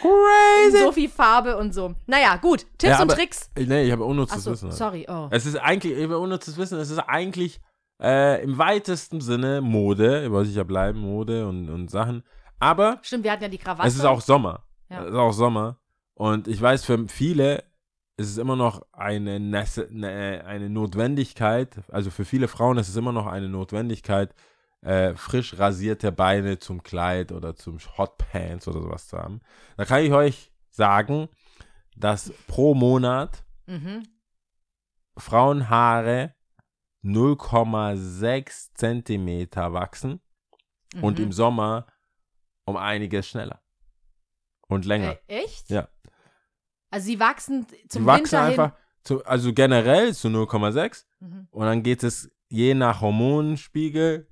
Crazy! So viel Farbe und so. Naja, gut. Tipps ja, aber, und Tricks. Nee, ich habe unnützes so, Wissen. Halt. Sorry, oh. Es ist eigentlich, ich habe unnützes Wissen, es ist eigentlich äh, im weitesten Sinne Mode, wollte ich ja bleiben, Mode und, und Sachen, aber... Stimmt, wir hatten ja die Krawatte. Es ist auch Sommer. Ja. Es ist auch Sommer. Und ich weiß, für viele... Es ist immer noch eine, eine Notwendigkeit, also für viele Frauen ist es immer noch eine Notwendigkeit, äh, frisch rasierte Beine zum Kleid oder zum Hotpants oder sowas zu haben. Da kann ich euch sagen, dass pro Monat mhm. Frauenhaare null Komma sechs Zentimeter wachsen mhm. und im Sommer um einiges schneller und länger. Äh, echt? Ja. Also sie wachsen zum Winter hin. Sie wachsen einfach, zu, also generell zu null Komma sechs mhm. und dann geht es, je nach Hormonspiegel,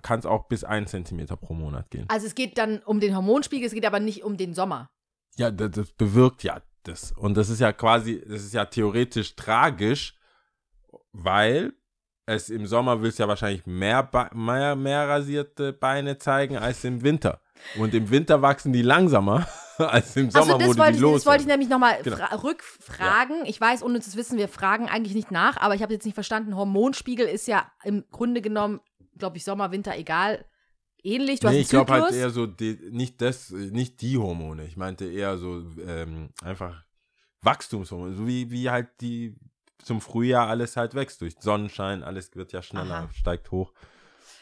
kann es auch bis ein Zentimeter pro Monat gehen. Also es geht dann um den Hormonspiegel, es geht aber nicht um den Sommer. Ja, das, das bewirkt ja das. Und das ist ja quasi, das ist ja theoretisch tragisch, weil es im Sommer willst du ja wahrscheinlich mehr, mehr, mehr rasierte Beine zeigen als im Winter. Und im Winter wachsen die langsamer als im Sommer, also wo die, die los das wollte ich nämlich nochmal genau. fra- rückfragen. Ja. Ich weiß, unnützes Wissen, wir fragen eigentlich nicht nach, aber ich habe jetzt nicht verstanden. Hormonspiegel ist ja im Grunde genommen, glaube ich, Sommer, Winter, egal, ähnlich. Du nee, hast ich glaube halt eher so, die, nicht, das, nicht die Hormone. Ich meinte eher so ähm, einfach Wachstumshormone, so wie, wie halt die zum Frühjahr alles halt wächst. Durch Sonnenschein, alles wird ja schneller, Aha. steigt hoch.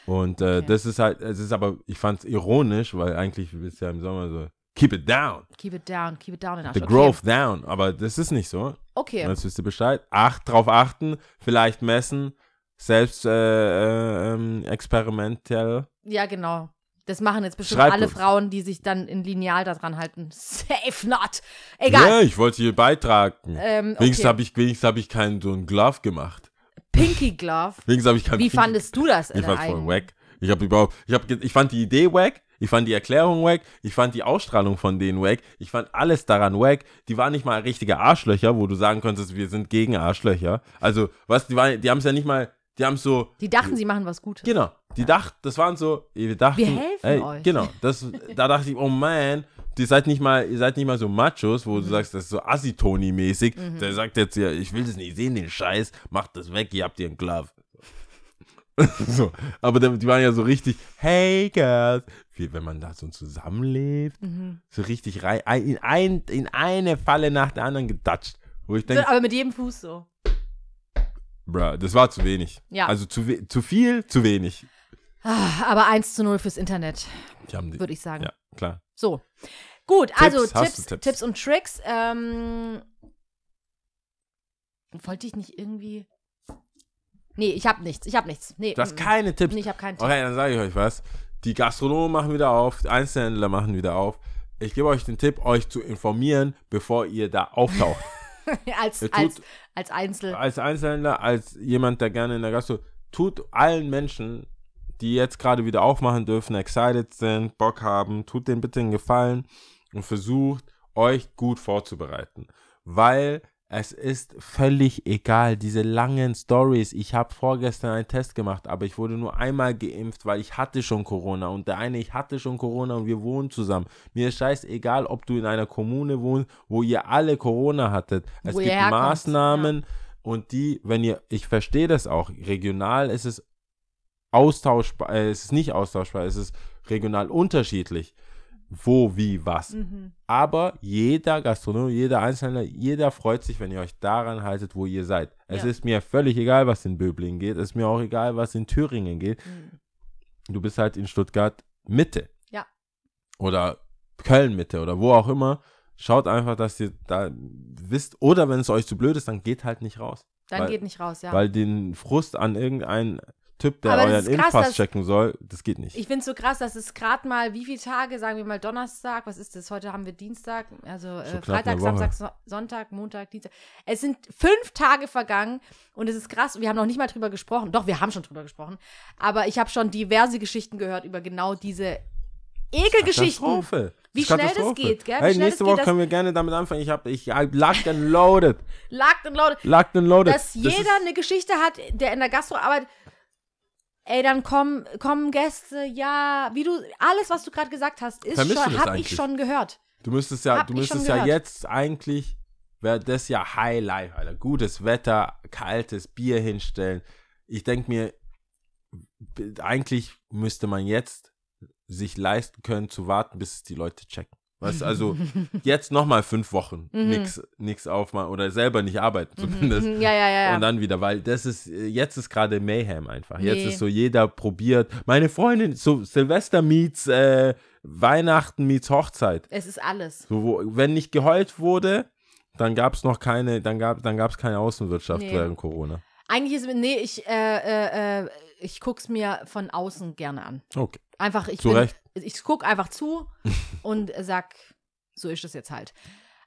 Und äh, okay. das ist halt, es ist aber, ich fand es ironisch, weil eigentlich ist ja im Sommer so, Keep it down. Keep it down, keep it down. In Arsch. The okay. Growth down, aber das ist nicht so. Okay. Jetzt wisst ihr Bescheid. Acht, drauf achten, vielleicht messen, selbst äh, ähm, experimentell. Ja, genau. Das machen jetzt bestimmt Schreibt alle uns. Frauen, die sich dann in Lineal da dran halten. Safe not. Egal. Ja, ich wollte hier beitragen. Ähm, okay. Wenigstens habe ich, wenigstens hab ich keinen so einen Glove gemacht. Pinky Glove? Wenigstens habe ich keinen Wie Pinky fandest du das? Ich fand voll wack. Ich, hab überhaupt, ich, hab, ich fand die Idee wack. Ich fand die Erklärung wack, ich fand die Ausstrahlung von denen wack, ich fand alles daran wack. Die waren nicht mal richtige Arschlöcher, wo du sagen könntest, wir sind gegen Arschlöcher. Also, was, die, die haben es ja nicht mal, die haben so... Die dachten, sie machen was Gutes. Genau, die ja. dachten, das waren so, wir dachten... Wir helfen ey, euch. Genau, das, da dachte ich, oh man, die seid nicht mal, ihr seid nicht mal so Machos, wo mhm. du sagst, das ist so Assi-Toni-mäßig. Mhm. Der sagt jetzt, ja, ich will das nicht sehen, den Scheiß, macht das weg, ihr habt ihr einen Glove. So, aber die waren ja so richtig, hey girls, wie wenn man da so zusammenlebt, mhm. so richtig rein, in, ein, in eine Falle nach der anderen gedatscht. Wo ich denk, so, aber mit jedem Fuß so. Bruh, das war zu wenig. Ja. Also zu, we- zu viel, zu wenig. Ach, aber eins zu null fürs Internet, würde ich sagen. Ja, klar. So, gut, Tipps, also Tipps, Tipps? Tipps und Tricks. Ähm, wollte ich nicht irgendwie... Nee, ich hab nichts, ich hab nichts. Nee, du hast keine Tipps? Nee, ich hab keinen Tipp. Okay, dann sage ich euch was. Die Gastronomen machen wieder auf, die Einzelhändler machen wieder auf. Ich gebe euch den Tipp, euch zu informieren, bevor ihr da auftaucht. als, tut, als, als Einzel. Als Einzelhändler, als jemand, der gerne in der Gastro... Tut allen Menschen, die jetzt gerade wieder aufmachen dürfen, excited sind, Bock haben, tut denen bitte einen Gefallen und versucht, euch gut vorzubereiten. Weil... Es ist völlig egal, diese langen Stories. Ich habe vorgestern einen Test gemacht, aber ich wurde nur einmal geimpft, weil ich hatte schon Corona. Und der eine, ich hatte schon Corona und wir wohnen zusammen. Mir ist scheißegal, ob du in einer Kommune wohnst, wo ihr alle Corona hattet. Es wo gibt Maßnahmen ja. und die, wenn ihr, ich verstehe das auch, regional ist es austauschbar, äh, es ist nicht austauschbar, es ist regional unterschiedlich. Wo, wie, was. Mhm. Aber jeder Gastronom, jeder Einzelne, jeder freut sich, wenn ihr euch daran haltet, wo ihr seid. Es ja. ist mir völlig egal, was in Böblingen geht. Es ist mir auch egal, was in Thüringen geht. Mhm. Du bist halt in Stuttgart Mitte. Ja. Oder Köln Mitte oder wo auch immer. Schaut einfach, dass ihr da wisst. Oder wenn es euch zu blöd ist, dann geht halt nicht raus. Dann weil, geht nicht raus, ja. Weil den Frust an irgendeinen... Typ, der euren Impfpass checken soll, das geht nicht. Ich finde es so krass, dass es gerade mal, wie viele Tage, sagen wir mal Donnerstag, was ist das, heute haben wir Dienstag, also äh, Freitag, Samstag, so- Sonntag, Montag, Dienstag. Es sind fünf Tage vergangen und es ist krass, wir haben noch nicht mal drüber gesprochen, doch, wir haben schon drüber gesprochen, aber ich habe schon diverse Geschichten gehört über genau diese Ekelgeschichten. Wie schnell das geht, gell? Wie hey, nächste Woche geht, können wir gerne damit anfangen. Ich hab, ich locked and loaded. Locked and loaded. Locked and loaded. Dass das jeder eine Geschichte hat, der in der Gastro arbeitet. Ey, dann kommen, kommen Gäste, ja, wie du, alles, was du gerade gesagt hast, ist Vermisst schon, hab eigentlich? ich schon gehört. Du müsstest ja, hab du müsstest ja jetzt eigentlich, wäre das ja High Life, Alter. Gutes Wetter, kaltes Bier hinstellen. Ich denke mir, eigentlich müsste man jetzt sich leisten können, zu warten, bis es die Leute checken. Weißt, also jetzt nochmal fünf Wochen mhm. nix, nix aufmachen oder selber nicht arbeiten zumindest. Mhm. Ja, ja, ja. Und dann wieder, weil das ist, jetzt ist gerade Mayhem einfach. Nee. Jetzt ist so jeder probiert. Meine Freundin, so Silvester meets äh, Weihnachten meets Hochzeit. Es ist alles. So, wo, wenn nicht geheult wurde, dann gab es noch keine, dann gab dann gab's keine Außenwirtschaft nee. während Corona. Eigentlich ist, nee, ich, äh, äh, ich guck's mir von außen gerne an. Okay. Einfach, ich bin, ich gucke einfach zu und sag, so ist es jetzt halt.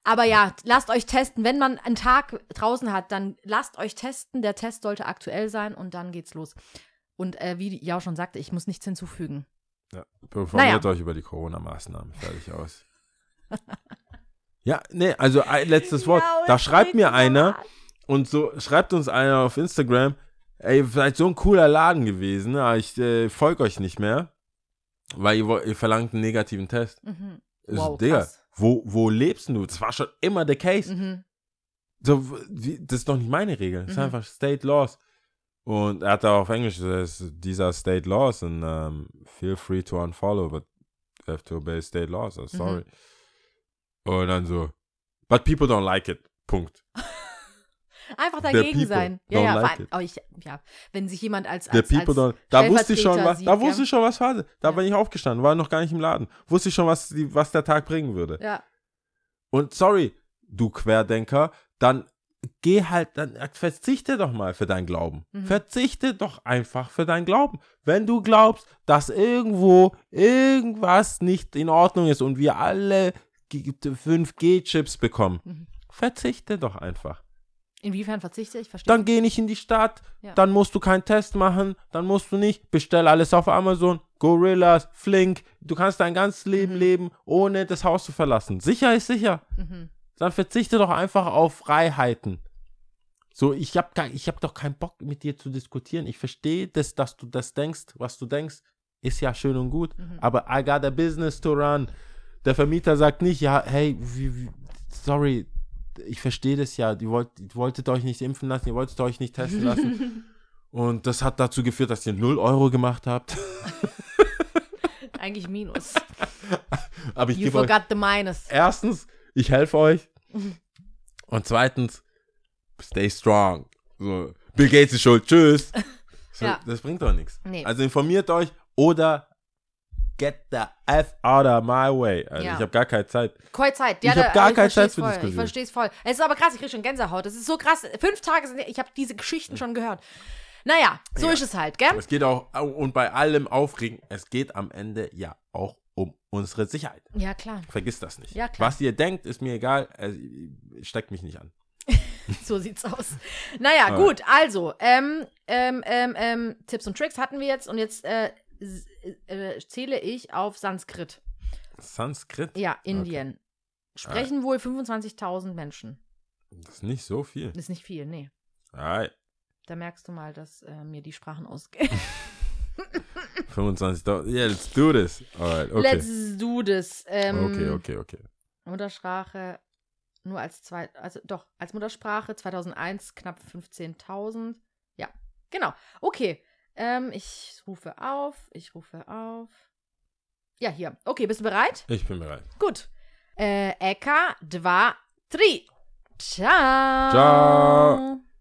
Aber ja, lasst euch testen. Wenn man einen Tag draußen hat, dann lasst euch testen. Der Test sollte aktuell sein und dann geht's los. Und äh, wie Jau schon sagte, ich muss nichts hinzufügen. Ja, informiert naja. euch über die Corona-Maßnahmen. Fertig aus. Ja, nee, also ein letztes Wort. Ja, da schreibt mir einer und so schreibt uns einer auf Instagram, ey, vielleicht so ein cooler Laden gewesen, aber ich äh, folge euch nicht mehr. Weil ihr, ihr verlangt einen negativen Test. Mhm. Wow, Digga, krass. Wo, wo lebst denn du? Das war schon immer der Case. Mhm. So, wie, das ist doch nicht meine Regel. Das mhm. ist einfach State Laws. Und er hat da auf Englisch dieser State Laws und um, feel free to unfollow, but you have to obey State Laws. So sorry. Mhm. Und dann so, but people don't like it. Punkt. Einfach dagegen sein. Ja, ja, like war, oh, ich, ja, wenn sich jemand als, als, der als don't, da wusste ich schon was, sieht, da wusste ja. ich schon was war. Da ja. bin ich aufgestanden, war noch gar nicht im Laden. Wusste ich schon, was, die, was der Tag bringen würde. Ja. Und sorry, du Querdenker, dann geh halt, dann verzichte doch mal für deinen Glauben. Mhm. Verzichte doch einfach für deinen Glauben. Wenn du glaubst, dass irgendwo irgendwas nicht in Ordnung ist und wir alle fünf G Chips bekommen, mhm. verzichte doch einfach. Inwiefern verzichte ich? Verstehe. Dann geh nicht in die Stadt, ja. dann musst du keinen Test machen, dann musst du nicht, bestell alles auf Amazon, Gorillas, Flink, du kannst dein ganzes Leben mhm. leben, ohne das Haus zu verlassen. Sicher ist sicher. Mhm. Dann verzichte doch einfach auf Freiheiten. So, ich hab, gar, ich hab doch keinen Bock, mit dir zu diskutieren. Ich verstehe das, dass du das denkst, was du denkst, ist ja schön und gut, mhm. aber I got a business to run. Der Vermieter sagt nicht, ja, hey, wie, wie, sorry, ich verstehe das ja, ihr wollt, wolltet euch nicht impfen lassen, ihr wolltet euch nicht testen lassen. Und das hat dazu geführt, dass ihr null Euro gemacht habt. Eigentlich minus. Aber ich you forgot euch, the minus. Erstens, ich helfe euch. Und zweitens, stay strong. So, Bill Gates ist schuld, tschüss. So, ja. Das bringt doch nichts. Nee. Also informiert euch oder get the F out of my way. Also ja. Ich habe gar keine Zeit. Keine Zeit. Ja, ich habe gar ich keine Zeit für voll. Diskussion. Ich verstehe es voll. Es ist aber krass, ich kriege schon Gänsehaut. Das ist so krass. Fünf Tage sind... Ich habe diese Geschichten schon gehört. Naja, so ja. ist es halt, gell? Es geht auch... Und bei allem Aufregen, es geht am Ende ja auch um unsere Sicherheit. Ja, klar. Vergiss das nicht. Ja, klar. Was ihr denkt, ist mir egal. Also, steckt mich nicht an. So sieht's aus. Naja, ja. gut. Also, ähm, ähm, ähm, Tipps und Tricks hatten wir jetzt. Und jetzt... Äh, zähle ich auf Sanskrit. Sanskrit? Ja, Indien. Okay. Sprechen Alright. wohl fünfundzwanzigtausend Menschen. Das ist nicht so viel. Das ist nicht viel, nee. Alright. Da merkst du mal, dass äh, mir die Sprachen ausgehen. fünfundzwanzigtausend, yeah, let's do this. Alright, okay. Let's do this. Ähm, okay, okay, okay. Muttersprache nur als zwei, also doch, als Muttersprache zweitausendeins knapp fünfzehntausend. Ja, genau. Okay. Ähm, ich rufe auf, ich rufe auf. Ja, hier. Okay, bist du bereit? Ich bin bereit. Gut. Äh, Eka, dva, tri. Ciao. Ciao.